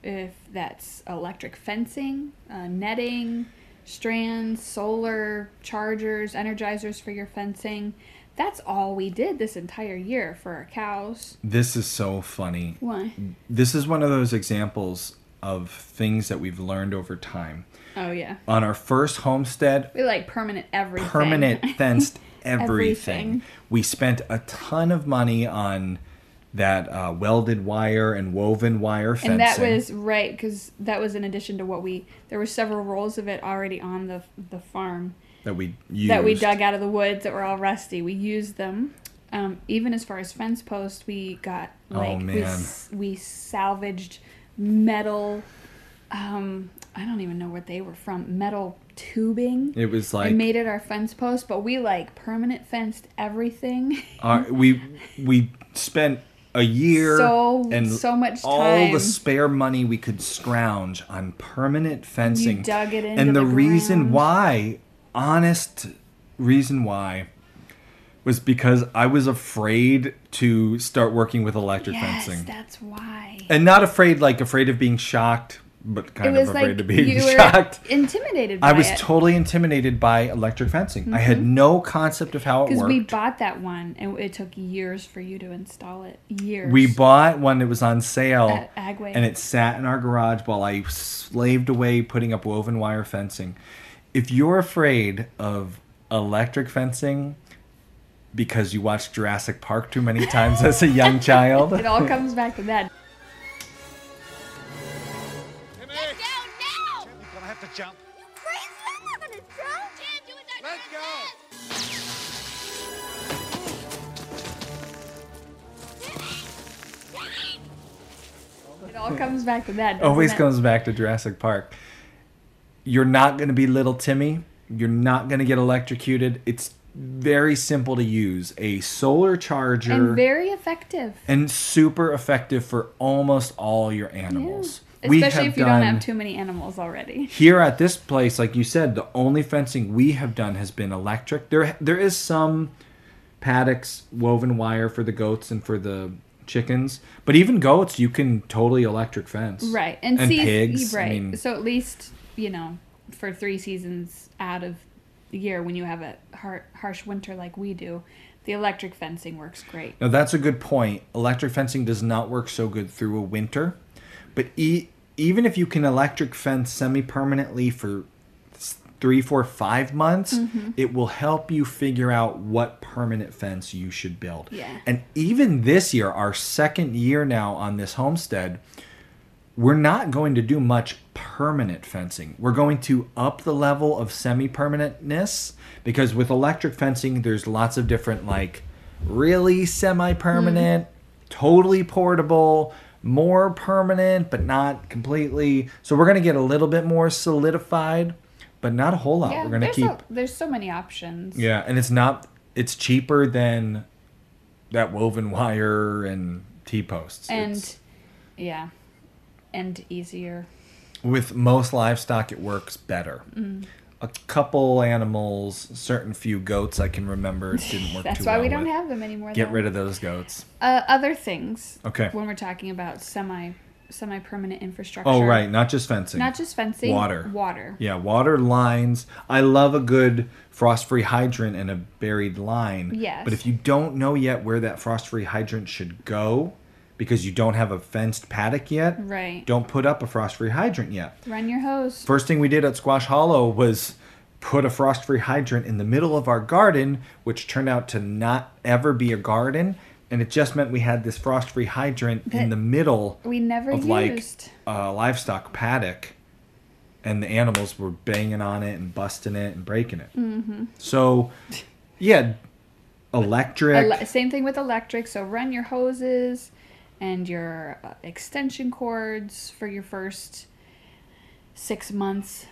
If that's electric fencing, netting, strands, solar chargers, energizers for your fencing. That's all we did this entire year for our cows. This is so funny. Why? This is one of those examples of things that we've learned over time. Oh, yeah. On our first homestead, we like permanent everything. Permanent fenced everything. We spent a ton of money on that welded wire and woven wire fencing. And that was right, because that was in addition to there were several rolls of it already on the farm. That we used. That we dug out of the woods that were all rusty. We used them. Even as far as fence posts, we got, we salvaged metal, I don't even know what they were from, metal tubing. It was like, we made it our fence post, but we like permanent fenced everything. We spent a year so much time, all the spare money we could scrounge on permanent fencing. You dug it into and the reason why, honest reason why, was because I was afraid to start working with electric fencing. Yes, that's why. And not afraid, like afraid of being shocked. But kind of afraid of being shocked. Intimidated by it. I was totally intimidated by electric fencing. Mm-hmm. I had no concept of how it worked. Because we bought that one, and it took years for you to install it. Years. We bought one that was on sale. At Agway. And it sat in our garage while I slaved away putting up woven wire fencing. If you're afraid of electric fencing because you watched Jurassic Park too many times as a young child. It all comes back to that. Jump. You crazy? I'm not gonna jump. Jim, do it. Let's go. Jimmy! Jimmy! It all comes back to that. Always comes back to Jurassic Park. You're not going to be little Timmy. You're not going to get electrocuted. It's very simple to use. A solar charger. And very effective. And super effective for almost all your animals. Yeah. Especially if you don't have too many animals already. Here at this place, like you said, the only fencing we have done has been electric. There is some paddocks, woven wire for the goats and for the chickens. But even goats, you can totally electric fence. Right. And pigs. Right. I mean, so at least, you know, for 3 seasons out of the year when you have a harsh winter like we do, the electric fencing works great. Now, that's a good point. Electric fencing does not work so good through a winter. But even if you can electric fence semi-permanently for 3, 4, 5 months, mm-hmm. it will help you figure out what permanent fence you should build. Yeah. And even this year, our second year now on this homestead, we're not going to do much permanent fencing. We're going to up the level of semi-permanentness because with electric fencing, there's lots of different, like, really semi-permanent, totally portable, more permanent, but not completely. So we're going to get a little bit more solidified, but not a whole lot. Yeah, we're going to keep. There's so many options. Yeah, and it's cheaper than that woven wire and T-posts. And and easier. With most livestock, it works better. Mm. A couple animals, certain few goats I can remember didn't work. That's too why well we don't with. Have them anymore. Get rid of those goats. Other things. Okay. When we're talking about semi-permanent infrastructure. Oh, right. Not just fencing. Not just fencing. Water. Yeah, water lines. I love a good frost-free hydrant and a buried line. Yes. But if you don't know yet where that frost-free hydrant should go, because you don't have a fenced paddock yet, right? Don't put up a frost-free hydrant yet. Run your hose. First thing we did at Squash Hollow was put a frost-free hydrant in the middle of our garden, which turned out to not ever be a garden. And it just meant we had this frost-free hydrant that in the middle we never of used. Like a livestock paddock. And the animals were banging on it and busting it and breaking it. Mm-hmm. So, yeah, electric. Same thing with electric. So run your hoses and your extension cords for your first 6 months.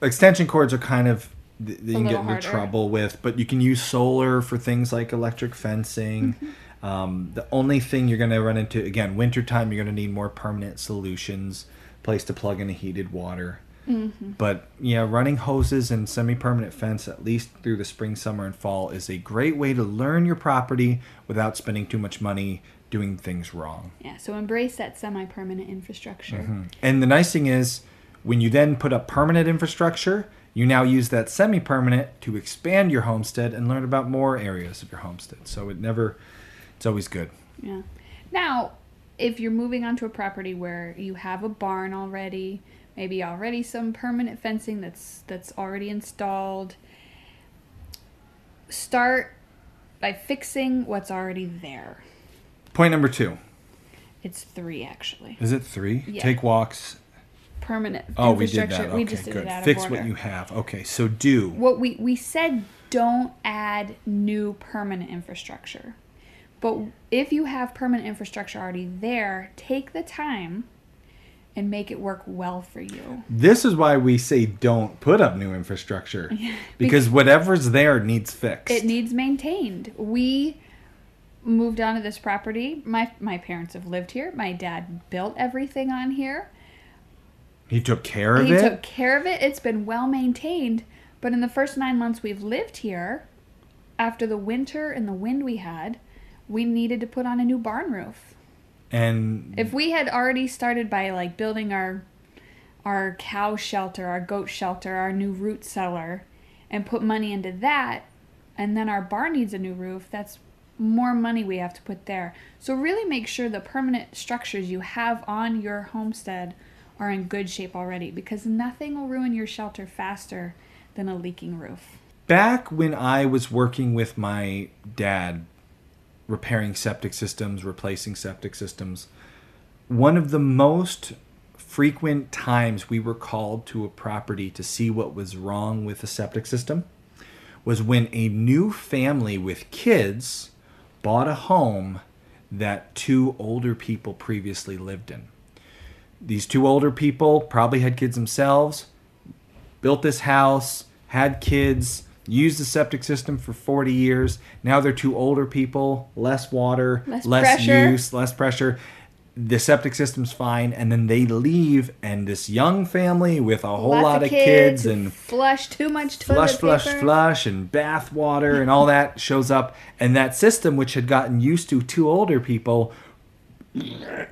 Extension cords are kind of, you can get into trouble with, but you can use solar for things like electric fencing. Mm-hmm. The only thing you're going to run into, again, wintertime, you're going to need more permanent solutions, place to plug in a heated water. Mm-hmm. But yeah, running hoses and semi-permanent fence, at least through the spring, summer, and fall, is a great way to learn your property without spending too much money doing things wrong. Yeah, so embrace that semi-permanent infrastructure. Mm-hmm. And the nice thing is, when you then put up permanent infrastructure, you now use that semi-permanent to expand your homestead and learn about more areas of your homestead. So it's always good. Yeah. Now, if you're moving onto a property where you have a barn already, maybe already some permanent fencing that's already installed, start by fixing what's already there. Point number 2. It's 3, actually. Is it 3? Yeah. Take walks. Permanent. Oh, we did that. Okay, we just did good. It out Fix of what you have. Okay, so do. What we said, don't add new permanent infrastructure. But if you have permanent infrastructure already there, take the time and make it work well for you. This is why we say don't put up new infrastructure. because whatever's there needs fixed. It needs maintained. We moved on to this property. My parents have lived here. My dad built everything on here. He took care of it? He took care of it. It's been well maintained. But in the first 9 months we've lived here, after the winter and the wind we had, we needed to put on a new barn roof. And if we had already started by like building our cow shelter, our goat shelter, our new root cellar, and put money into that, and then our barn needs a new roof, that's more money we have to put there. So really make sure the permanent structures you have on your homestead are in good shape already, because nothing will ruin your shelter faster than a leaking roof. Back when I was working with my dad, repairing septic systems, replacing septic systems, one of the most frequent times we were called to a property to see what was wrong with the septic system was when a new family with kids bought a home that 2 older people previously lived in. These two older people probably had kids themselves, built this house, had kids, used the septic system for 40 years. Now they're two older people, less water, less pressure. The septic system's fine, and then they leave, and this young family with a whole lot of kids and flush too much toilet paper and bath water and all that shows up, and that system, which had gotten used to two older people,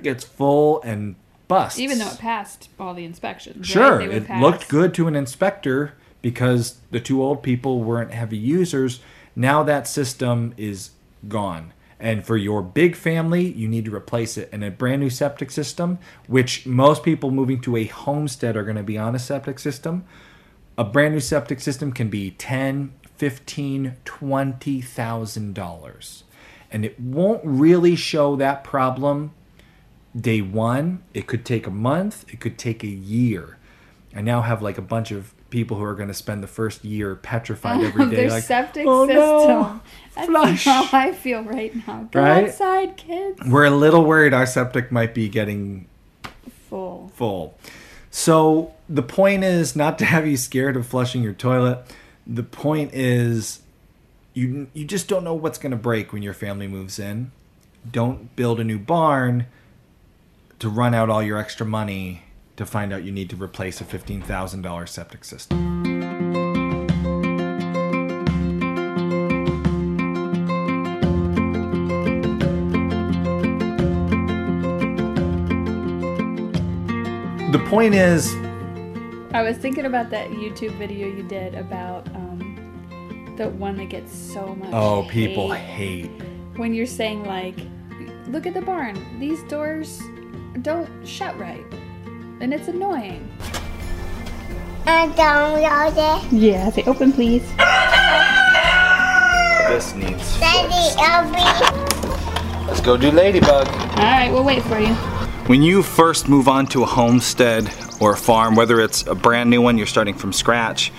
gets full and busts. Even though it passed all the inspections. Sure, right? It looked good to an inspector because the two old people weren't heavy users. Now that system is gone. And for your big family, you need to replace it. And a brand new septic system, which most people moving to a homestead are going to be on a septic system. A brand new septic system can be $10,000, $15,000, $20,000. And it won't really show that problem day one. It could take a month. It could take a year. I now have like a bunch of people who are going to spend the first year petrified every day. Their septic system. No. That's how I feel right now. Go outside, kids. We're a little worried our septic might be getting full. So the point is not to have you scared of flushing your toilet. The point is you just don't know what's going to break when your family moves in. Don't build a new barn to run out all your extra money to find out you need to replace a $15,000 septic system. The point is, I was thinking about that YouTube video you did about the one that gets so much people hate. When you're saying, like, look at the barn. These doors don't shut right. And it's annoying. I don't know this. Yeah, say open, please. This needs fixed. Let's go do Ladybug. All right, we'll wait for you. When you first move on to a homestead or a farm, whether it's a brand new one, you're starting from scratch,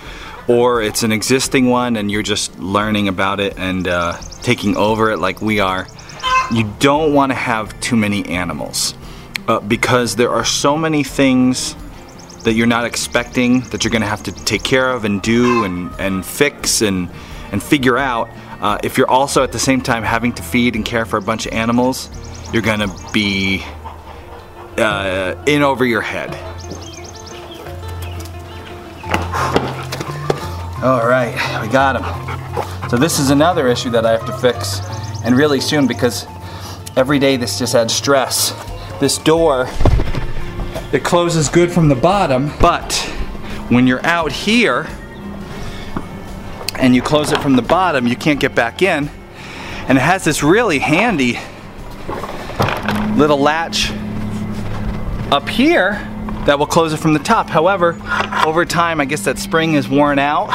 or it's an existing one and you're just learning about it and taking over it like we are, you don't want to have too many animals because there are so many things that you're not expecting that you're going to have to take care of and do and fix and figure out. If you're also at the same time having to feed and care for a bunch of animals, you're going to be in over your head. All right, we got him. So this is another issue that I have to fix, and really soon, because every day this just adds stress. This door, it closes good from the bottom, but when you're out here and you close it from the bottom, you can't get back in, and it has this really handy little latch up here that will close it from the top. However, over time, I guess that spring is worn out,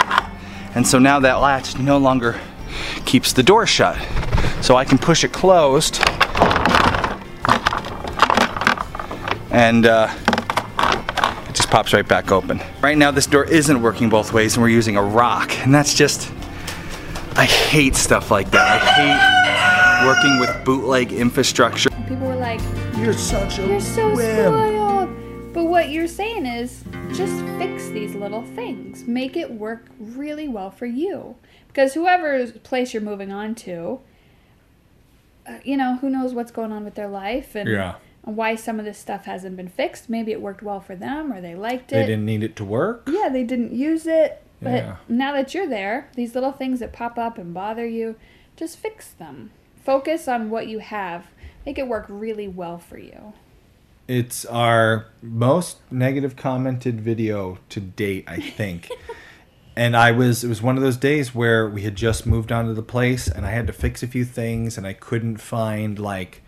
and so now that latch no longer keeps the door shut. So I can push it closed, and it just pops right back open. Right now, this door isn't working both ways, and we're using a rock, and that's just, I hate stuff like that. I hate working with bootleg infrastructure. People were like, You're so spoiled. But what you're saying is, just fix these little things. Make it work really well for you. Because whoever place you're moving on to, who knows what's going on with their life and why some of this stuff hasn't been fixed. Maybe it worked well for them, or they liked it. They didn't need it to work. Yeah, they didn't use it. But now that you're there, these little things that pop up and bother you, just fix them. Focus on what you have. Make it work really well for you. It's our most negative commented video to date, I think. And it was one of those days where we had just moved onto the place and I had to fix a few things and I couldn't find like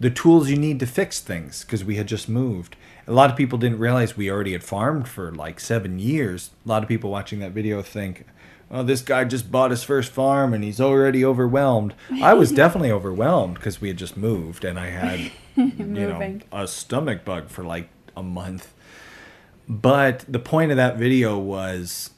the tools you need to fix things because we had just moved. A lot of people didn't realize we already had farmed for like 7 years. A lot of people watching that video think, oh, this guy just bought his first farm and he's already overwhelmed. I was definitely overwhelmed because we had just moved and I had, a stomach bug for like a month. But the point of that video was,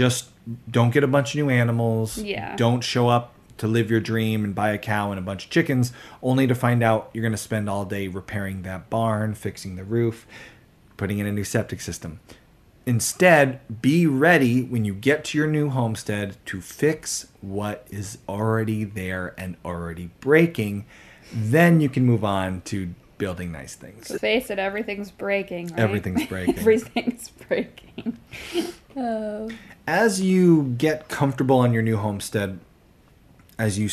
just don't get a bunch of new animals. Yeah. Don't show up to live your dream and buy a cow and a bunch of chickens only to find out you're going to spend all day repairing that barn, fixing the roof. putting in a new septic system. Instead, be ready when you get to your new homestead to fix what is already there and already breaking. Then you can move on to building nice things. Face it, everything's breaking, right? Everything's breaking. Everything's breaking. Oh. As you get comfortable on your new homestead, as you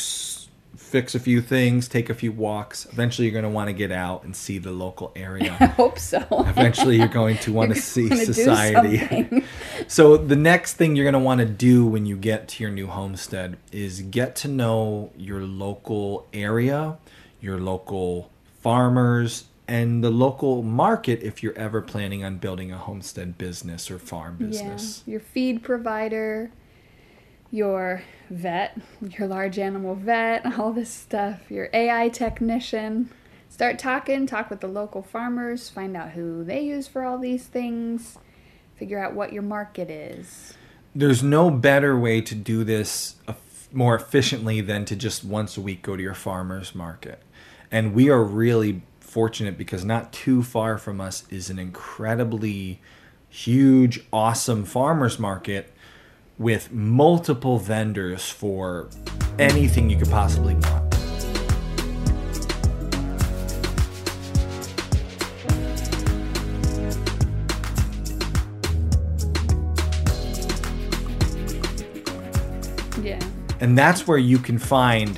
fix a few things, take a few walks, eventually you're going to want to get out and see the local area. I hope so. Eventually you're going to want to see society. So the next thing you're going to want to do when you get to your new homestead is get to know your local area, your local farmers, and the local market if you're ever planning on building a homestead business or farm business. Yeah. Your feed provider, your vet, your large animal vet, all this stuff, your AI technician. Start talking, talk with the local farmers, find out who they use for all these things, figure out what your market is. There's no better way to do this more efficiently than to just once a week go to your farmer's market. And we are really fortunate because not too far from us is an incredibly huge, awesome farmer's market with multiple vendors for anything you could possibly want. Yeah. And that's where you can find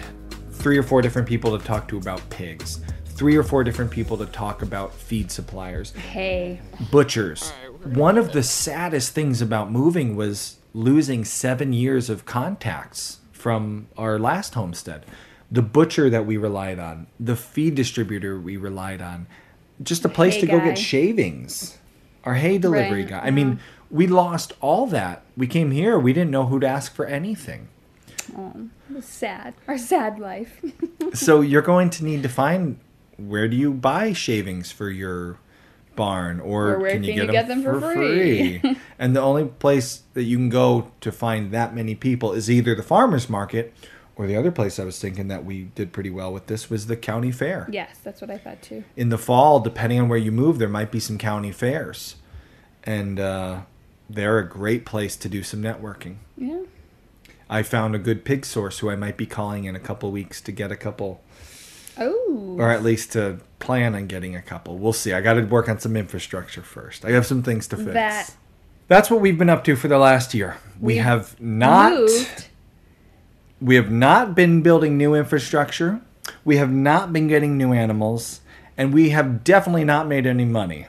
3 or 4 different people to talk to about pigs, 3 or 4 different people to talk about feed suppliers, hay, butchers. One of the saddest things about moving was losing 7 years of contacts from our last homestead. The butcher that we relied on, the feed distributor we relied on, just a place to go get shavings, our hay delivery guy. I mean, we lost all that. We came here, we didn't know who to ask for anything. It was sad. Our sad life. So you're going to need to find, where do you buy shavings for your barn, or can you get them for free? And the only place that you can go to find that many people is either the farmer's market or the other place I was thinking that we did pretty well with this was the county fair. Yes, that's what I thought too. In the fall, depending on where you move, there might be some county fairs, and they're a great place to do some networking. Yeah. I found a good pig source who I might be calling in a couple weeks to get a couple. Oh. Or at least to plan on getting a couple. We'll see. I got to work on some infrastructure first. I have some things to fix. That's what we've been up to for the last year. We have not been building new infrastructure. We have not been getting new animals, and we have definitely not made any money.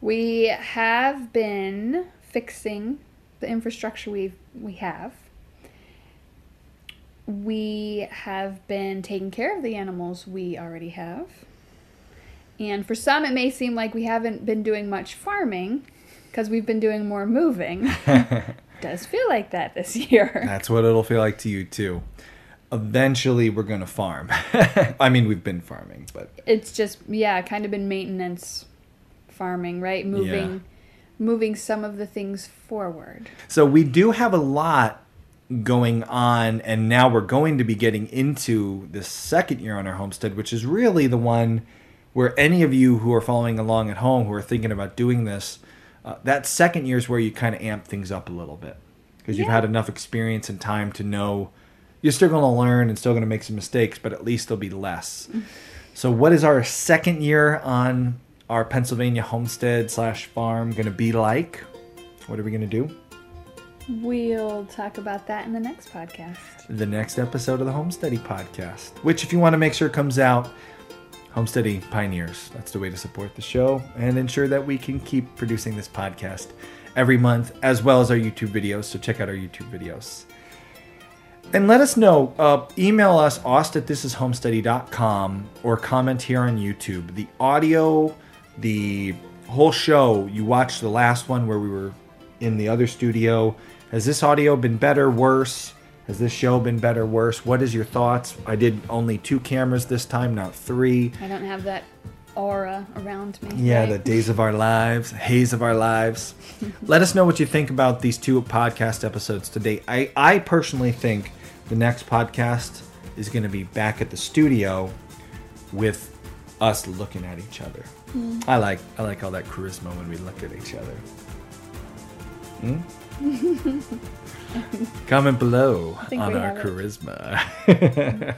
We have been fixing the infrastructure we have. We have been taking care of the animals we already have. And for some, it may seem like we haven't been doing much farming because we've been doing more moving. It does feel like that this year. That's what it'll feel like to you, too. Eventually, we're going to farm. I mean, we've been farming, but... It's just, kind of been maintenance farming, right? Moving some of the things forward. So we do have a lot going on, and now we're going to be getting into the second year on our homestead, which is really the one where any of you who are following along at home who are thinking about doing this, that second year is where you kind of amp things up a little bit because you've had enough experience and time to know you're still going to learn and still going to make some mistakes, but at least there'll be less. So what is our second year on our Pennsylvania homestead / farm going to be like? What are we going to do? We'll talk about that in the next podcast. The next episode of the Homesteady podcast, which if you want to make sure comes out, Homesteady Pioneers. That's the way to support the show and ensure that we can keep producing this podcast every month, as well as our YouTube videos. So check out our YouTube videos. And let us know. Email us, aust@thisishomesteady.com, or comment here on YouTube. The audio, the whole show, you watched the last one where we were in the other studio. Has this audio been better, worse? Has this show been better, worse? What is your thoughts? I did only 2 cameras this time, not 3. I don't have that aura around me. Yeah, right? The days of our lives, haze of our lives. Let us know what you think about these 2 podcast episodes today. I personally think the next podcast is going to be back at the studio with us looking at each other. Mm. I like all that charisma when we look at each other. Mm? Comment below on our charisma.